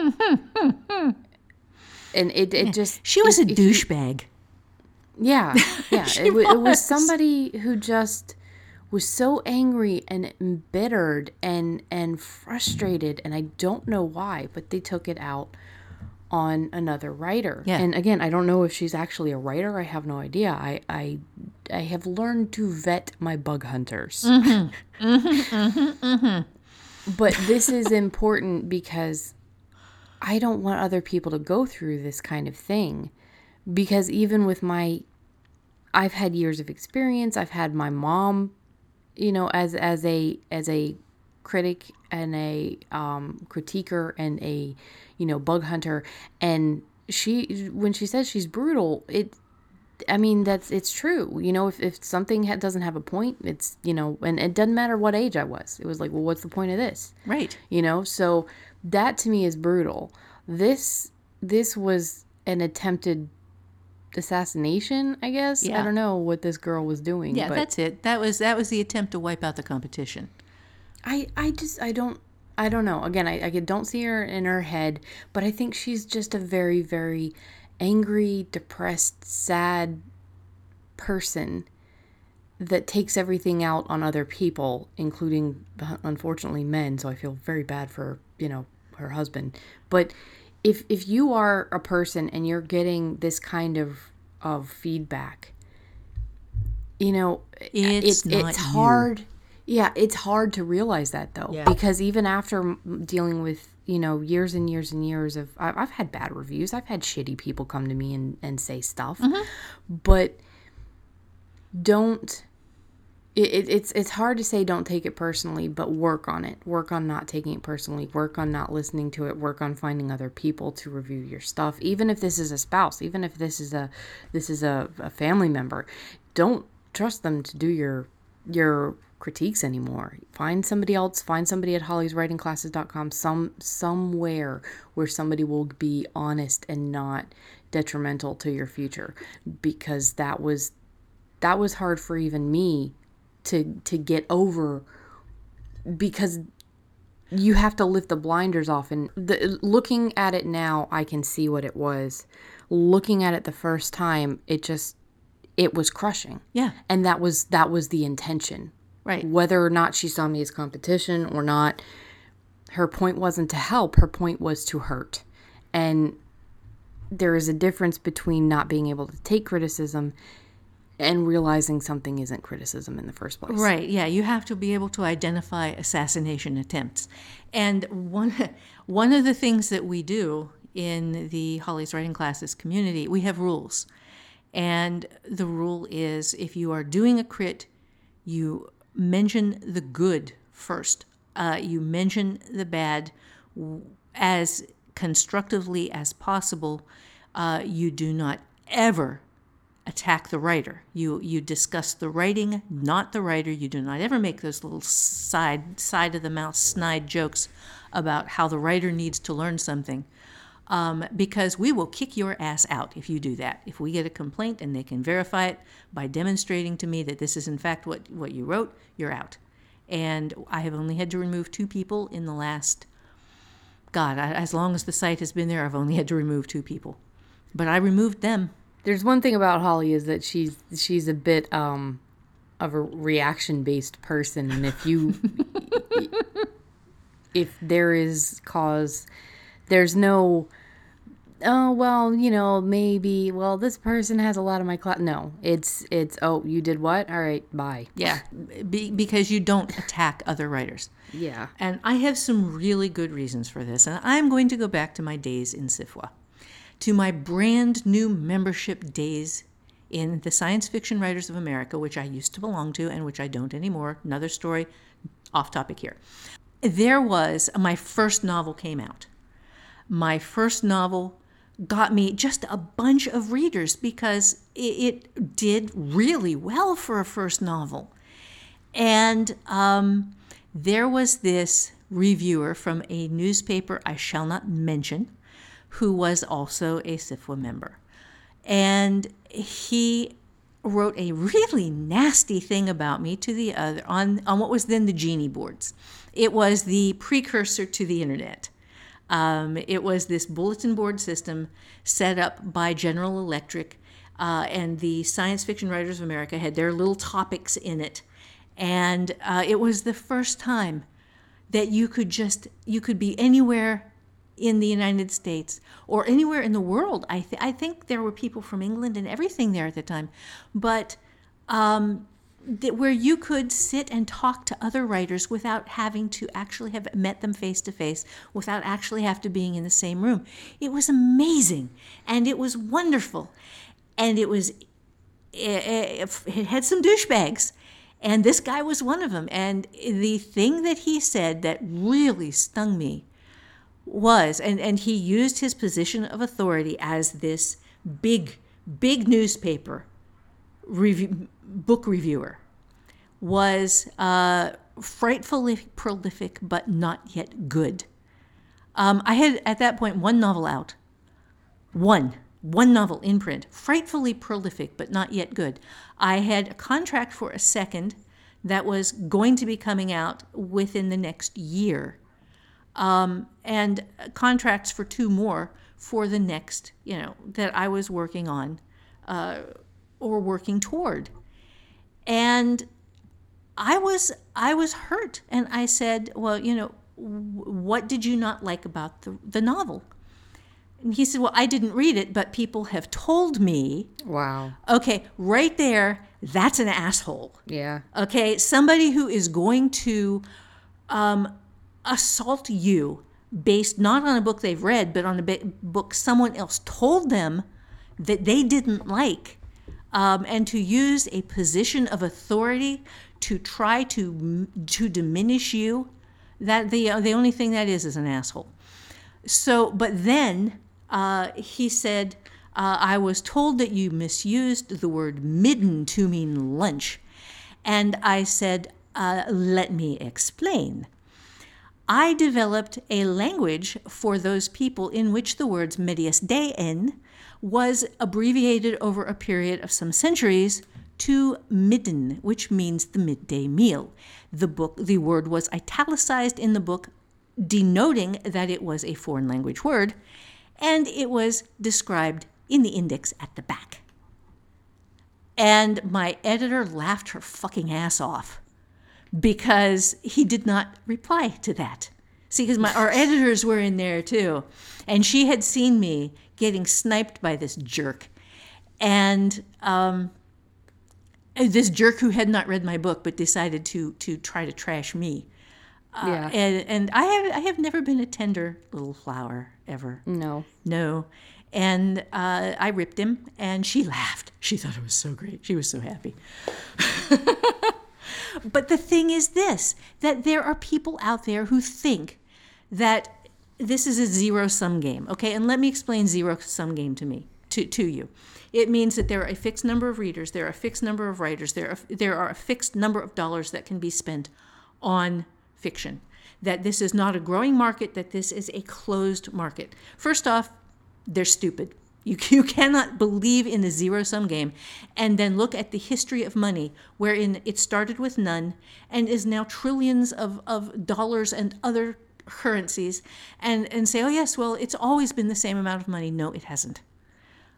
And it just... She was a douchebag. Yeah, yeah. It was somebody who just was so angry and embittered and frustrated, and I don't know why, but they took it out on another writer. Yeah. And again, I don't know if she's actually a writer. I have no idea. I have learned to vet my bug hunters. Mm-hmm. Mm-hmm, mm-hmm, mm-hmm. But this is important because I don't want other people to go through this kind of thing, because even with I've had years of experience. I've had my mom, you know, as a critic and a critiquer and a, you know, bug hunter. And when she says she's brutal, it's true. You know, if something doesn't have a point, it's, you know, and it doesn't matter what age I was. It was like, well, what's the point of this? Right. You know, so that to me is brutal. This was an attempted assassination, I guess. Yeah. I don't know what this girl was doing. Yeah, but that's it. That was the attempt to wipe out the competition. I don't know. Again, I don't see her in her head, but I think she's just a very, very angry, depressed, sad person that takes everything out on other people, including, unfortunately, men. So I feel very bad for, you know, her husband. But if you are a person and you're getting this kind of feedback, you know, it's hard. Yeah, it's hard to realize that, though, yeah. Because even after dealing with, you know, years and years and years of, I've had bad reviews. I've had shitty people come to me and say stuff, mm-hmm. But don't. It's hard to say don't take it personally, but work on it. Work on not taking it personally. Work on not listening to it. Work on finding other people to review your stuff. Even if this is a spouse, even if this is a family member, don't trust them to do your critiques anymore. Find somebody else. Find somebody at hollyswritingclasses.com, somewhere where somebody will be honest and not detrimental to your future, because that was hard for even me to get over, because you have to lift the blinders off. And looking at it now, I can see what it was. Looking at it the first time, it was crushing. Yeah. And that was the intention. Right. Whether or not she saw me as competition or not, her point wasn't to help. Her point was to hurt. And there is a difference between not being able to take criticism and realizing something isn't criticism in the first place. Right. Yeah. You have to be able to identify assassination attempts. And one of the things that we do in the Holly's Writing Classes community, we have rules. And the rule is, if you are doing a crit, you mention the good first. You mention the bad as constructively as possible. You do not ever attack the writer. You discuss the writing, not the writer. You do not ever make those little side of the mouth snide jokes about how the writer needs to learn something, because we will kick your ass out if you do that. If we get a complaint and they can verify it by demonstrating to me that this is in fact what you wrote, you're out. And I have only had to remove 2 people in the last, as long as the site has been there, I've only had to remove 2 people. But I removed them. There's one thing about Holly, is that she's a bit of a reaction-based person. And if there is cause... There's no, oh, well, you know, maybe, well, this person has a lot of my class. No, it's oh, you did what? All right, bye. Yeah, because you don't attack other writers. Yeah. And I have some really good reasons for this. And I'm going to go back to my days in CIFWA, to my brand new membership days in the Science Fiction Writers of America, which I used to belong to and which I don't anymore. Another story, off topic here. There was, my first novel came out. My first novel got me just a bunch of readers because it did really well for a first novel. And there was this reviewer from a newspaper I shall not mention who was also a CIFWA member. And he wrote a really nasty thing about me to the other on what was then the Genie boards. It was the precursor to the internet. It was this bulletin board system set up by General Electric, and the Science Fiction Writers of America had their little topics in it. And it was the first time that you could be anywhere in the United States or anywhere in the world. I think there were people from England and everything there at the time, but where you could sit and talk to other writers without having to actually have met them face to face, without actually have to being in the same room. It was amazing, and it was wonderful, and it had some douchebags. And this guy was one of them. And the thing that he said that really stung me was, and he used his position of authority as this big newspaper book reviewer, was frightfully prolific, but not yet good. I had, at that point, one novel out. One novel in print, frightfully prolific, but not yet good. I had a contract for a second that was going to be coming out within the next year, and contracts for two more for the next, that I was working on or working toward. And I was hurt, and I said, well, what did you not like about the novel? And he said, well, I didn't read it, but people have told me. Wow. Okay, right there, that's an asshole. Yeah. Okay, somebody who is going to assault you based not on a book they've read, but on a book someone else told them that they didn't like. And to use a position of authority to try to diminish you, that the only thing that is an asshole. So, but then... he said, I was told that you misused the word midden to mean lunch. And I said, let me explain. I developed a language for those people in which the words medias dein was abbreviated over a period of some centuries to midden, which means the midday meal. The word was italicized in the book, denoting that it was a foreign language word, and it was described in the index at the back. And my editor laughed her fucking ass off because he did not reply to that. See, because our editors were in there too. And she had seen me getting sniped by this jerk. And this jerk who had not read my book but decided to try to trash me. Yeah. And I have never been a tender little flower ever. No. And I ripped him, and she laughed. She thought it was so great. She was so happy. But the thing is this, that there are people out there who think that this is a zero-sum game, okay? And let me explain zero-sum game to you. It means that there are a fixed number of readers, there are a fixed number of writers, there are a fixed number of dollars that can be spent on fiction, that this is not a growing market, that this is a closed market. First off, they're stupid. You cannot believe in the zero-sum game and then look at the history of money, wherein it started with none and is now trillions of dollars and other currencies, and say, oh yes, well, it's always been the same amount of money. No, it hasn't.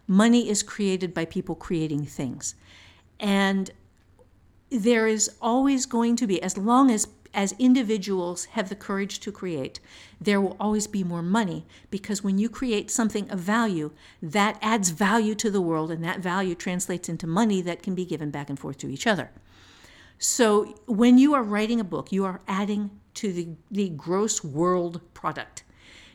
Money is created by people creating things. And there is always going to be, as long as individuals have the courage to create, there will always be more money, because when you create something of value, that adds value to the world, and that value translates into money that can be given back and forth to each other. So when you are writing a book, you are adding to the gross world product.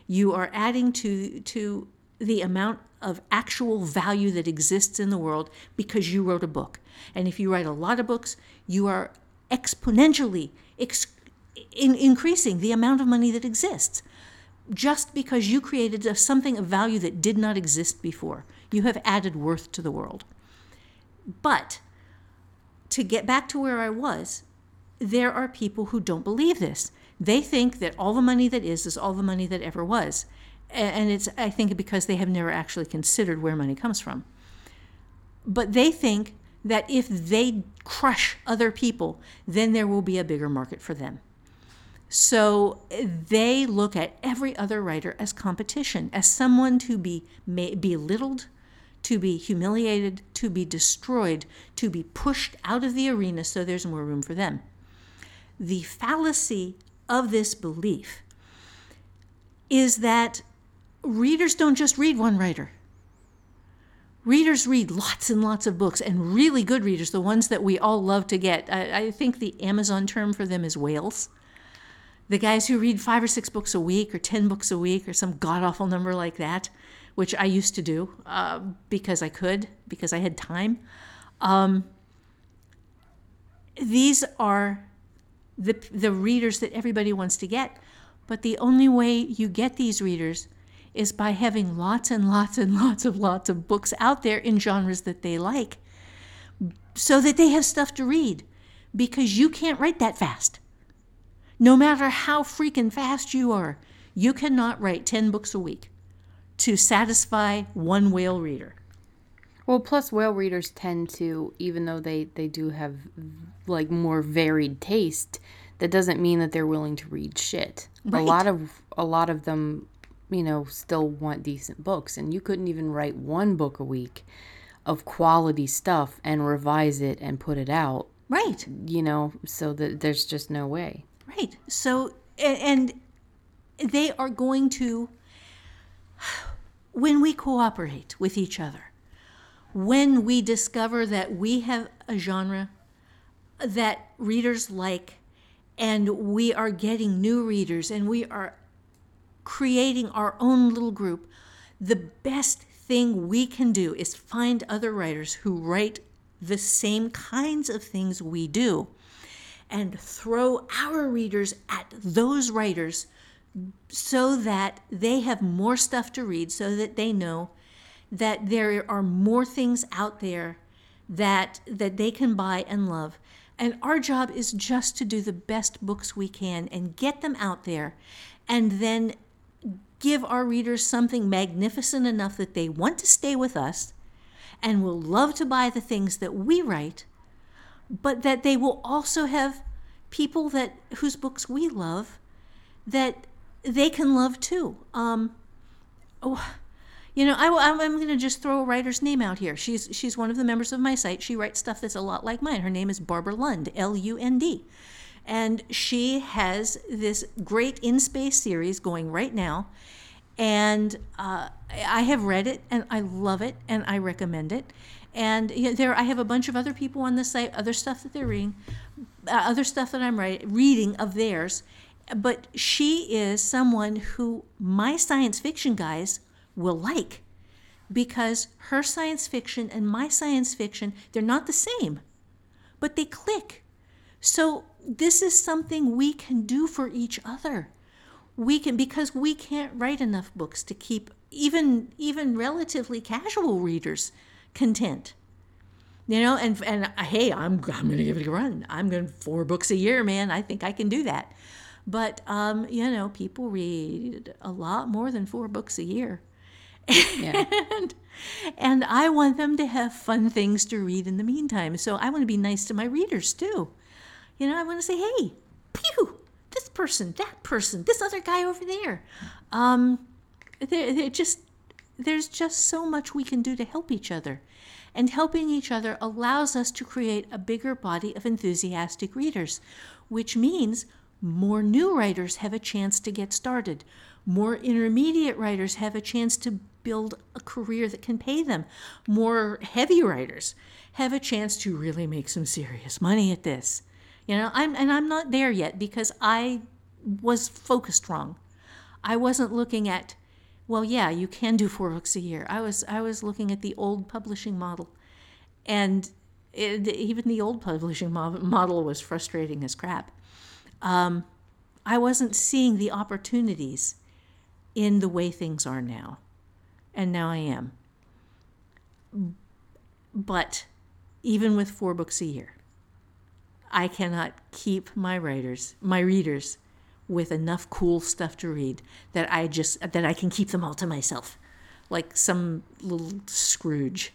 You are adding to the amount of actual value that exists in the world because you wrote a book. And if you write a lot of books, you are exponentially increasing the amount of money that exists just because you created something of value that did not exist before. You have added worth to the world. But to get back to where I was, there are people who don't believe this. They think that all the money that is all the money that ever was. And it's, I think, because they have never actually considered where money comes from. But they think that if they crush other people, then there will be a bigger market for them. So they look at every other writer as competition, as someone to be belittled, to be humiliated, to be destroyed, to be pushed out of the arena so there's more room for them. The fallacy of this belief is that readers don't just read one writer. Readers read lots and lots of books, and really good readers, the ones that we all love to get. I think the Amazon term for them is whales. The guys who read 5 or 6 books a week or 10 books a week or some god-awful number like that, which I used to do because I could, because I had time. These are the readers that everybody wants to get. But the only way you get these readers is by having lots and lots and lots of books out there in genres that they like so that they have stuff to read, because you can't write that fast. No matter how freaking fast you are, you cannot write 10 books a week to satisfy one whale reader. Well, plus whale readers tend to, even though they do have like more varied taste, that doesn't mean that they're willing to read shit. Right. A lot of them, you know, still want decent books, and you couldn't even write one book a week of quality stuff and revise it and put it out. Right. You know, so that there's just no way. Right. So, and they are going to, when we cooperate with each other, when we discover that we have a genre that readers like, and we are getting new readers, and we are creating our own little group, the best thing we can do is find other writers who write the same kinds of things we do and throw our readers at those writers so that they have more stuff to read, so that they know that there are more things out there that they can buy and love. And our job is just to do the best books we can and get them out there, and then give our readers something magnificent enough that they want to stay with us and will love to buy the things that we write, but that they will also have people whose books we love that they can love too. You know, I'm going to just throw a writer's name out here. She's one of the members of my site. She writes stuff that's a lot like mine. Her name is Barbara Lund, L-U-N-D. And she has this great In Space series going right now. And I have read it, and I love it, and I recommend it. And I have a bunch of other people on the site, other stuff that they're reading, other stuff that I'm reading of theirs. But she is someone who my science fiction guys will like, because her science fiction and my science fiction, they're not the same, but they click. So this is something we can do for each other. We can, because we can't write enough books to keep even relatively casual readers content. You know, and hey, I'm going to give it a run. I'm going 4 books a year, man. I think I can do that. But you know, people read a lot more than 4 books a year. Yeah. And I want them to have fun things to read in the meantime. So I want to be nice to my readers too. You know, I want to say, hey, pew, this person, this other guy over there. There's just so much we can do to help each other. And helping each other allows us to create a bigger body of enthusiastic readers, which means more new writers have a chance to get started. More intermediate writers have a chance to build a career that can pay them. More heavy writers have a chance to really make some serious money at this. You know, I'm not there yet because I was focused wrong. I wasn't looking at well, yeah, you can do 4 books a year. I was looking at the old publishing model, and even the old publishing model was frustrating as crap. I wasn't seeing the opportunities in the way things are now, and now I am. But even with 4 books a year, I cannot keep my readers with enough cool stuff to read that I can keep them all to myself, like some little Scrooge.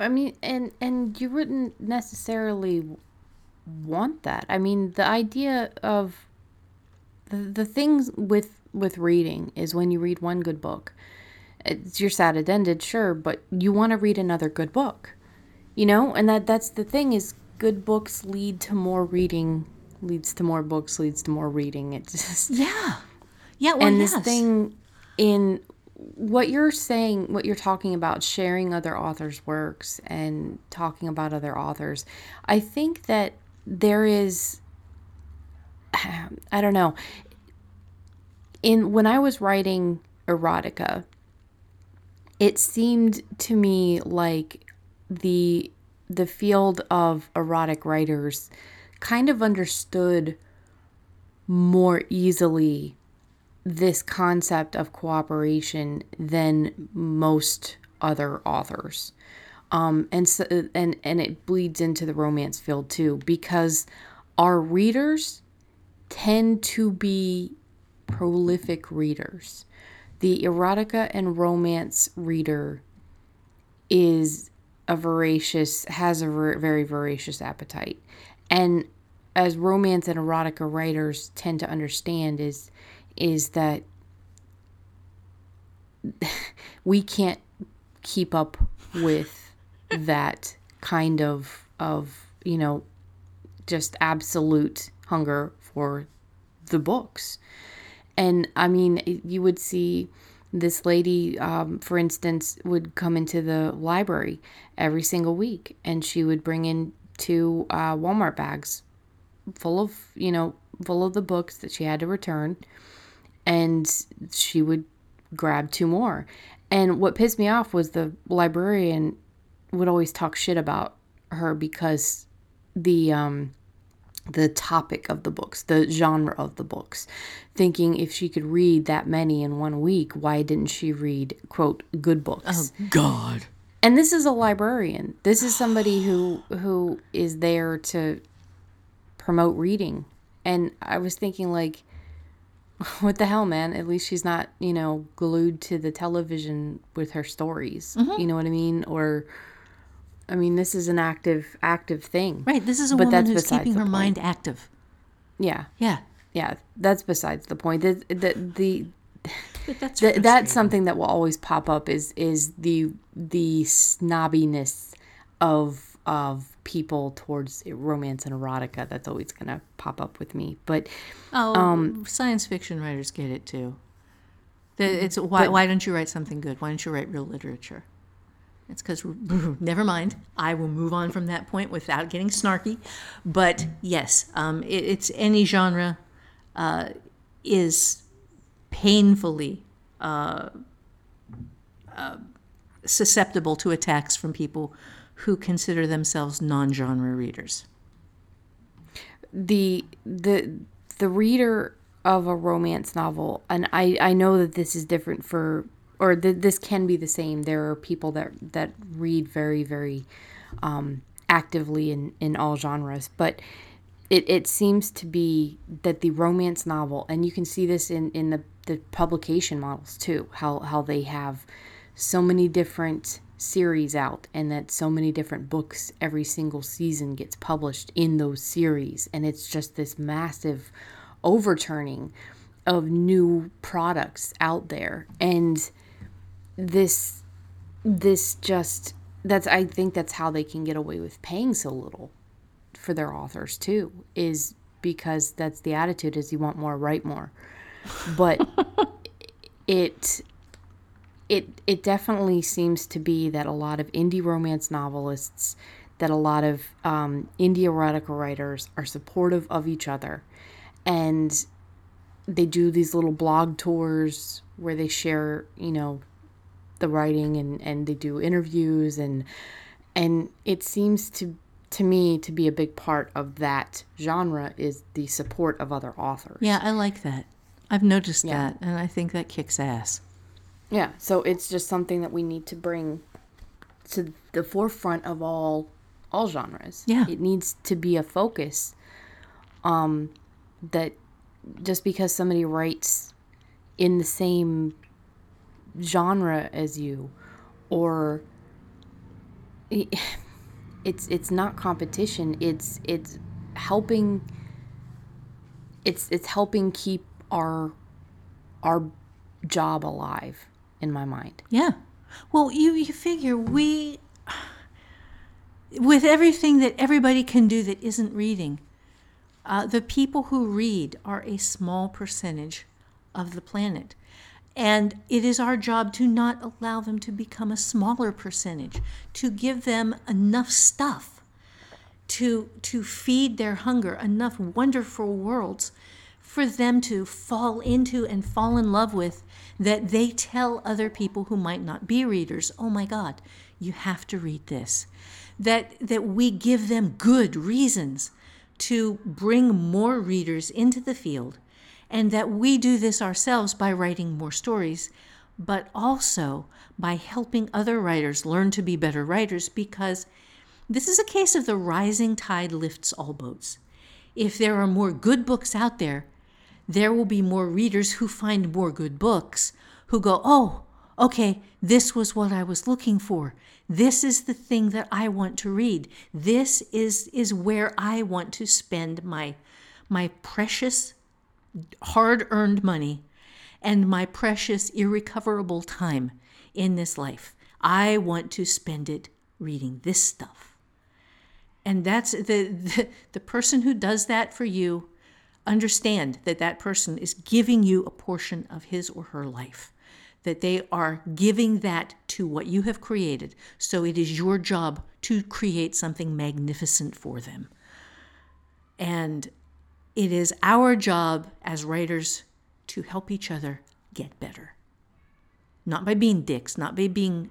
I mean, and you wouldn't necessarily want that. I mean, the idea of the things with reading is when you read one good book, it's your sad it ended, sure, but you want to read another good book, you know? And that's the thing is good books lead to more reading, leads to more books, leads to more reading. It just... Yeah. Yeah, well, and yes. This thing in what you're saying, what you're talking about, sharing other authors' works and talking about other authors, I think that there is, I don't know, when I was writing erotica, it seemed to me like the field of erotic writers kind of understood more easily this concept of cooperation than most other authors. And it bleeds into the romance field too, because our readers tend to be prolific readers. The erotica and romance reader has a very voracious appetite. And as romance and erotica writers tend to understand is that we can't keep up with that kind of, you know, just absolute hunger for the books. And I mean, you would see this lady, for instance, would come into the library every single week, and she would bring in 2 Walmart bags full of the books that she had to return, and she would grab 2 more. And what pissed me off was the librarian would always talk shit about her because the topic of the books, the genre of the books, thinking if she could read that many in 1 week, why didn't she read, quote, good books? Oh, God. And this is a librarian. This is somebody who is there to promote reading. And I was thinking, like, what the hell, man? At least she's not, you know, glued to the television with her stories. Mm-hmm. You know what I mean? Or, I mean, this is an active thing. Right. This is a woman who's keeping her mind active. Yeah. Yeah. Yeah. That's besides the point. That's something that will always pop up is the snobbiness of people towards romance and erotica. That's always going to pop up with me. But science fiction writers get it too. Why don't you write something good? Why don't you write real literature? It's because, never mind, I will move on from that point without getting snarky. But yes, it's any genre is painfully susceptible to attacks from people who consider themselves non-genre readers. The reader of a romance novel, and I know that this is different for... Or this can be the same. There are people that read very, very actively in all genres. But it seems to be that the romance novel, and you can see this in the publication models too, how they have so many different series out and that so many different books every single season gets published in those series. And it's just this massive overturning of new products out there. And... This just, that's, I think that's how they can get away with paying so little for their authors too, is because that's the attitude is you want more, write more. But it definitely seems to be that a lot of indie romance novelists, that a lot of indie erotica writers are supportive of each other. And they do these little blog tours where they share, you know, the writing, and they do interviews, and it seems to me to be a big part of that genre is the support of other authors. Yeah, I like that. I've noticed that, and I think that kicks ass. Yeah, so it's just something that we need to bring to the forefront of all genres. Yeah. It needs to be a focus that just because somebody writes in the same genre as you, or it's not competition, it's helping keep our job alive in my mind. Yeah. Well, you figure we, with everything that everybody can do that isn't reading, the people who read are a small percentage of the planet. And it is our job to not allow them to become a smaller percentage, to give them enough stuff to feed their hunger, enough wonderful worlds for them to fall into and fall in love with, that they tell other people who might not be readers, oh my God, you have to read this. That we give them good reasons to bring more readers into the field, and that we do this ourselves by writing more stories, but also by helping other writers learn to be better writers, because this is a case of the rising tide lifts all boats. If there are more good books out there, there will be more readers who find more good books, who go, oh, okay, this was what I was looking for. This is the thing that I want to read. This is where I want to spend my precious hard-earned money and my precious irrecoverable time in this life. I want to spend it reading this stuff. And that's the person who does that for you. Understand that that person is giving you a portion of his or her life, that they are giving that to what you have created. So it is your job to create something magnificent for them. And it is our job as writers to help each other get better. Not by being dicks, not by being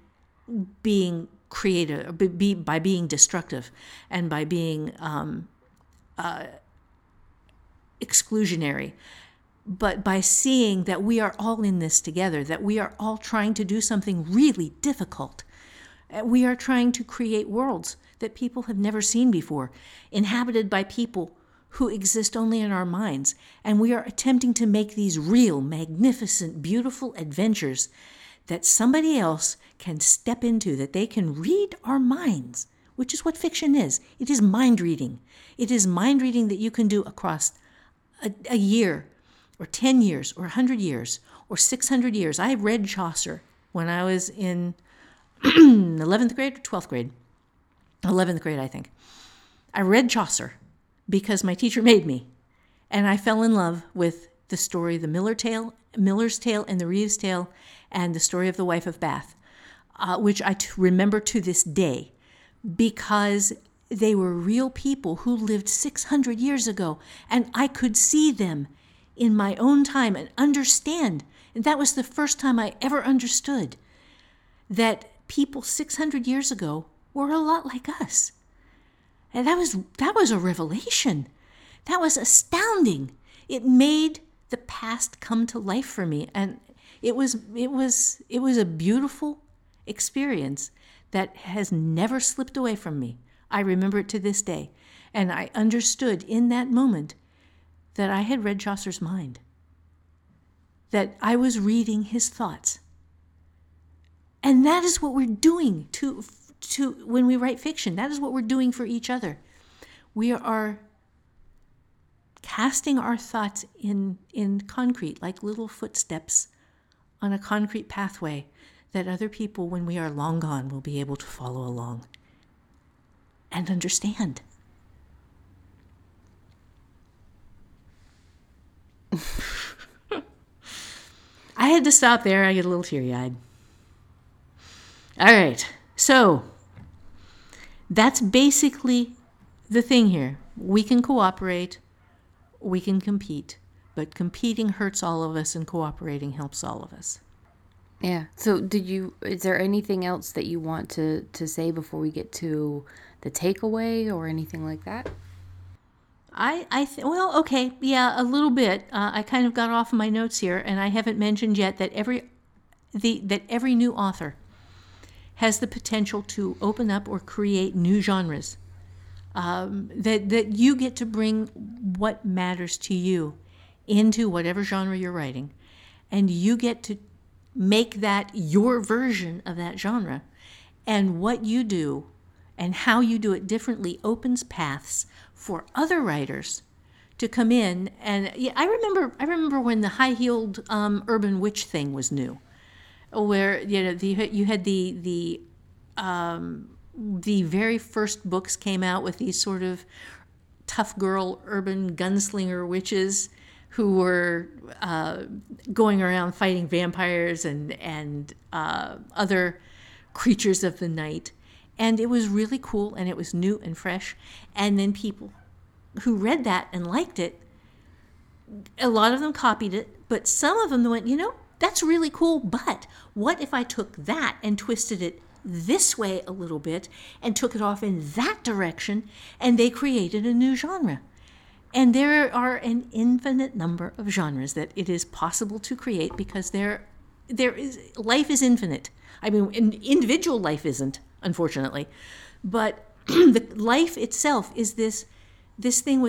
creative, by being destructive, and by being exclusionary, but by seeing that we are all in this together, that we are all trying to do something really difficult. We are trying to create worlds that people have never seen before, inhabited by people who exist only in our minds. And we are attempting to make these real, magnificent, beautiful adventures that somebody else can step into, that they can read our minds, which is what fiction is. It is mind reading. It is mind reading that you can do across a year, or 10 years, or 100 years, or 600 years. I read Chaucer when I was in 11th grade or 12th grade. 11th grade, I think. I read Chaucer because my teacher made me. And I fell in love with the story, the Miller's Tale, and the Reeve's Tale, and the story of the Wife of Bath, which I remember to this day, because they were real people who lived 600 years ago, and I could see them in my own time and understand. And that was the first time I ever understood that people 600 years ago were a lot like us. And that was a revelation. That was astounding. It made the past come to life for me. And it was a beautiful experience that has never slipped away from me. I remember it to this day. And I understood in that moment that I had read Chaucer's mind, that I was reading his thoughts. And that is what we're doing to when we write fiction. That is what we're doing for each other. We are casting our thoughts in concrete, like little footsteps on a concrete pathway that other people, when we are long gone, will be able to follow along and understand. I had to stop there. I get a little teary-eyed. All right. So that's basically the thing here. We can cooperate. We can compete. but competing hurts all of us and cooperating helps all of us. Yeah. So is there anything else that you want to say before we get to the takeaway or anything like that? A little bit. I kind of got off my notes here, and I haven't mentioned yet that every new author has the potential to open up or create new genres. That you get to bring what matters to you into whatever genre you're writing, and you get to make that your version of that genre. And what you do and how you do it differently opens paths for other writers to come in. And yeah, I remember when the high-heeled urban witch thing was new, where you had the very first books came out with these sort of tough girl urban gunslinger witches who were going around fighting vampires and other creatures of the night. And it was really cool, and it was new and fresh. And then people who read that and liked it, a lot of them copied it, but some of them went, that's really cool, but what if I took that and twisted it this way a little bit and took it off in that direction, and they created a new genre. And there are an infinite number of genres that it is possible to create because life is infinite. I mean, individual life isn't, unfortunately, but the life itself is this thing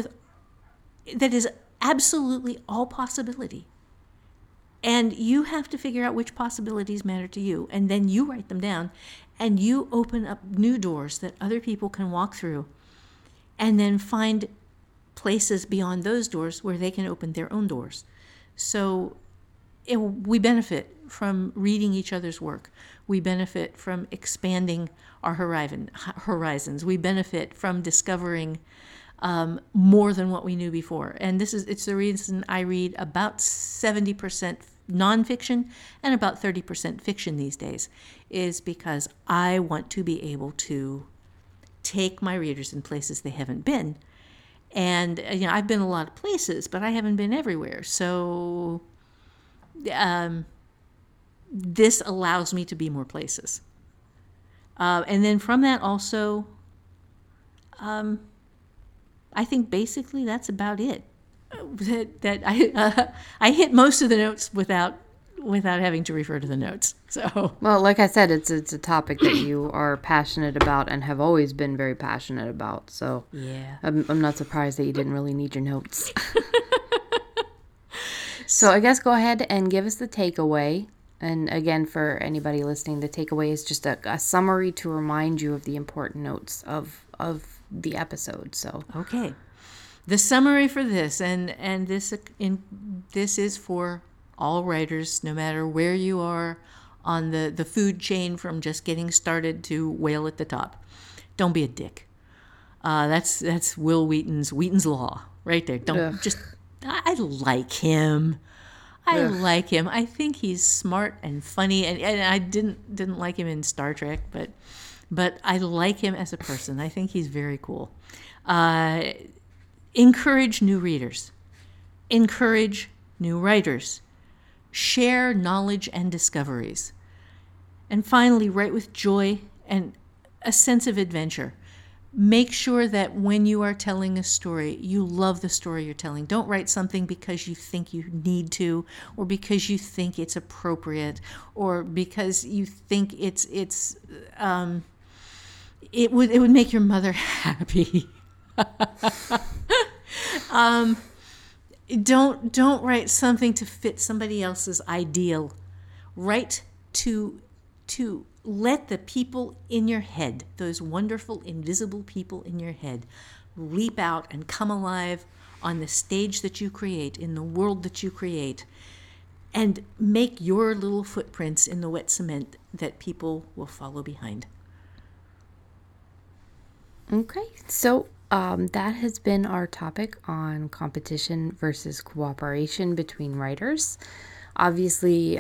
that is absolutely all possibility. And you have to figure out which possibilities matter to you, and then you write them down, and you open up new doors that other people can walk through, and then find places beyond those doors where they can open their own doors. So we benefit from reading each other's work. We benefit from expanding our horizons. We benefit from discovering more than what we knew before. And it's the reason I read about 70% nonfiction and about 30% fiction these days, is because I want to be able to take my readers in places they haven't been. And, I've been a lot of places, but I haven't been everywhere. So this allows me to be more places. And then from that also... I think basically that's about it. I hit most of the notes without having to refer to the notes. So well, like I said, it's a topic that you are passionate about and have always been very passionate about. So yeah, I'm not surprised that you didn't really need your notes. So I guess go ahead and give us the takeaway. And again, for anybody listening, the takeaway is just a summary to remind you of the important notes of the episode. So okay, the summary for this, and this is for all writers, no matter where you are on the food chain, from just getting started to whale at the top. Don't be a dick. That's Will Wheaton's Law right there. Don't I like him. I like him. I think he's smart and funny, and I didn't like him in Star Trek, but I like him as a person. I think he's very cool. Encourage new readers. Encourage new writers. Share knowledge and discoveries. And finally, write with joy and a sense of adventure. Make sure that when you are telling a story, you love the story you're telling. Don't write something because you think you need to, or because you think it's appropriate, or because you think it would make your mother happy. Don't write something to fit somebody else's ideal. Write to let the people in your head, those wonderful invisible people in your head, leap out and come alive on the stage that you create, in the world that you create, and make your little footprints in the wet cement that people will follow behind. Okay, so that has been our topic on competition versus cooperation between writers. Obviously,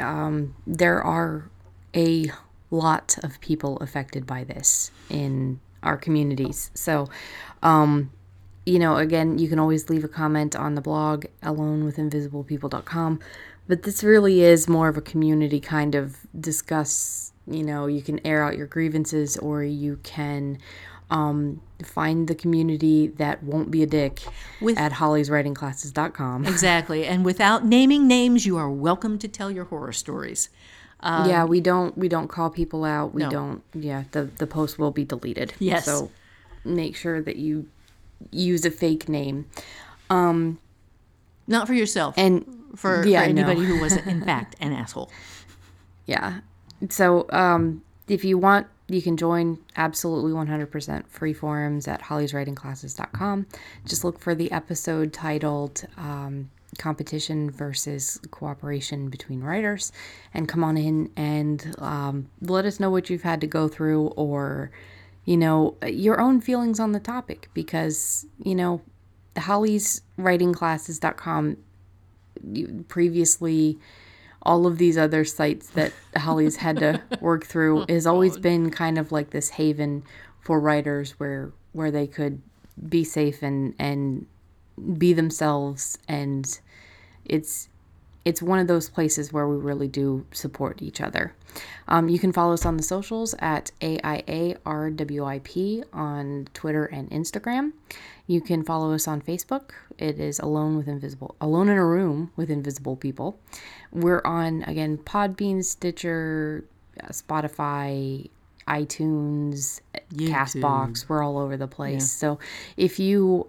there are a lot of people affected by this in our communities. So you know, again, you can always leave a comment on the blog, alonewithinvisiblepeople.com. But this really is more of a community kind of discuss, you know, you can air out your grievances, or you can find the community that won't be a dick at hollyswritingclasses.com. Exactly. And without naming names, you are welcome to tell your horror stories. Yeah, we don't call people out. We don't. Yeah, the post will be deleted. Yes. So make sure that you use a fake name. Not for yourself. And for anybody who was, in fact, an asshole. Yeah. So if you want, you can join absolutely 100% free forums at hollyswritingclasses.com. Just look for the episode titled Competition versus Cooperation Between Writers, and come on in and let us know what you've had to go through, or, you know, your own feelings on the topic, because, you know, hollyswritingclasses.com previously... all of these other sites that Holly's had to work through has always been kind of like this haven for writers where they could be safe and be themselves. And it's one of those places where we really do support each other. You can follow us on the socials at AIARWIP on Twitter and Instagram. You can follow us on Facebook. It is Alone in a Room with Invisible People. We're on, again, Podbean, Stitcher, Spotify, iTunes, YouTube, Castbox. We're all over the place. Yeah. So if you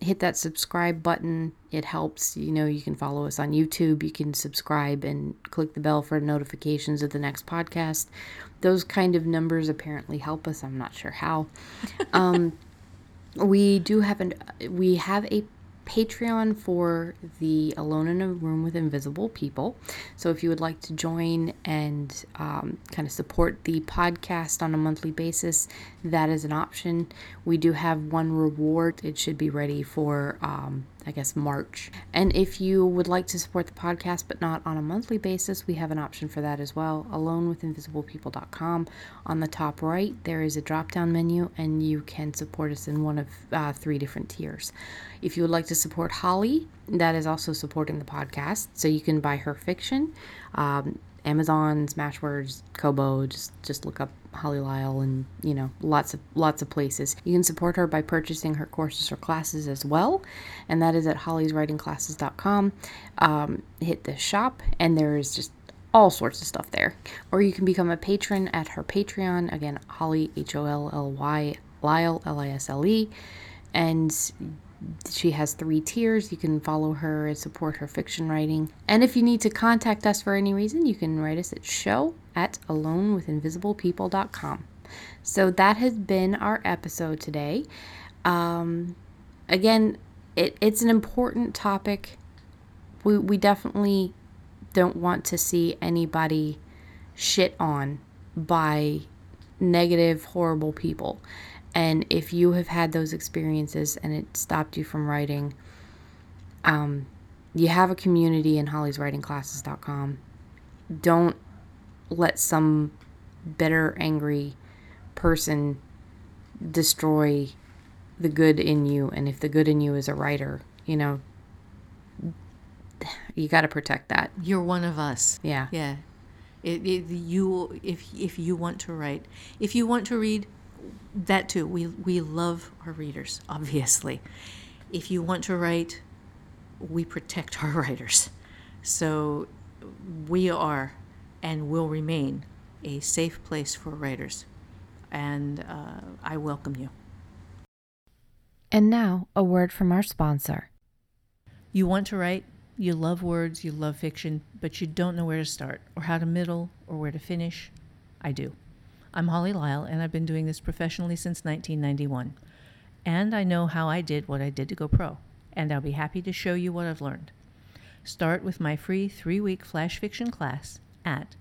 hit that subscribe button, it helps. You know, you can follow us on YouTube. You can subscribe and click the bell for notifications of the next podcast. Those kind of numbers apparently help us. I'm not sure how. We have a Patreon for the Alone in a Room with Invisible People. So if you would like to join and kind of support the podcast on a monthly basis, that is an option. We do have one reward. It should be ready for, I guess, March. And if you would like to support the podcast but not on a monthly basis, we have an option for that as well. alonewithinvisiblepeople.com. On the top right, there is a drop-down menu, and you can support us in one of three different tiers. If you would like to support Holly, that is also supporting the podcast, so you can buy her fiction. Amazon, Smashwords, Kobo, just look up Holly Lisle, and, you know, lots of places. You can support her by purchasing her courses or classes as well, and that is at hollyswritingclasses.com. Hit the shop, and there is just all sorts of stuff there. Or you can become a patron at her Patreon, again, Holly, H-O-L-L-Y, Lisle, L-I-S-L-E, and... she has three tiers. You can follow her and support her fiction writing. And if you need to contact us for any reason, you can write us at show@alonewithinvisiblepeople.com. So that has been our episode today. Again, it's an important topic. We definitely don't want to see anybody shit on by negative, horrible people. And if you have had those experiences and it stopped you from writing, you have a community in hollyswritingclasses.com. Don't let some bitter, angry person destroy the good in you. And if the good in you is a writer, you know, you got to protect that. You're one of us. Yeah. Yeah. If you want to write, if you want to read... that too. We love our readers, obviously. If you want to write, we protect our writers. So we are and will remain a safe place for writers. And I welcome you. And now, a word from our sponsor. You want to write, you love words, you love fiction, but you don't know where to start or how to middle or where to finish. I do. I'm Holly Lisle, and I've been doing this professionally since 1991. And I know how I did what I did to go pro, and I'll be happy to show you what I've learned. Start with my free 3-week flash fiction class at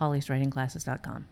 hollyswritingclasses.com.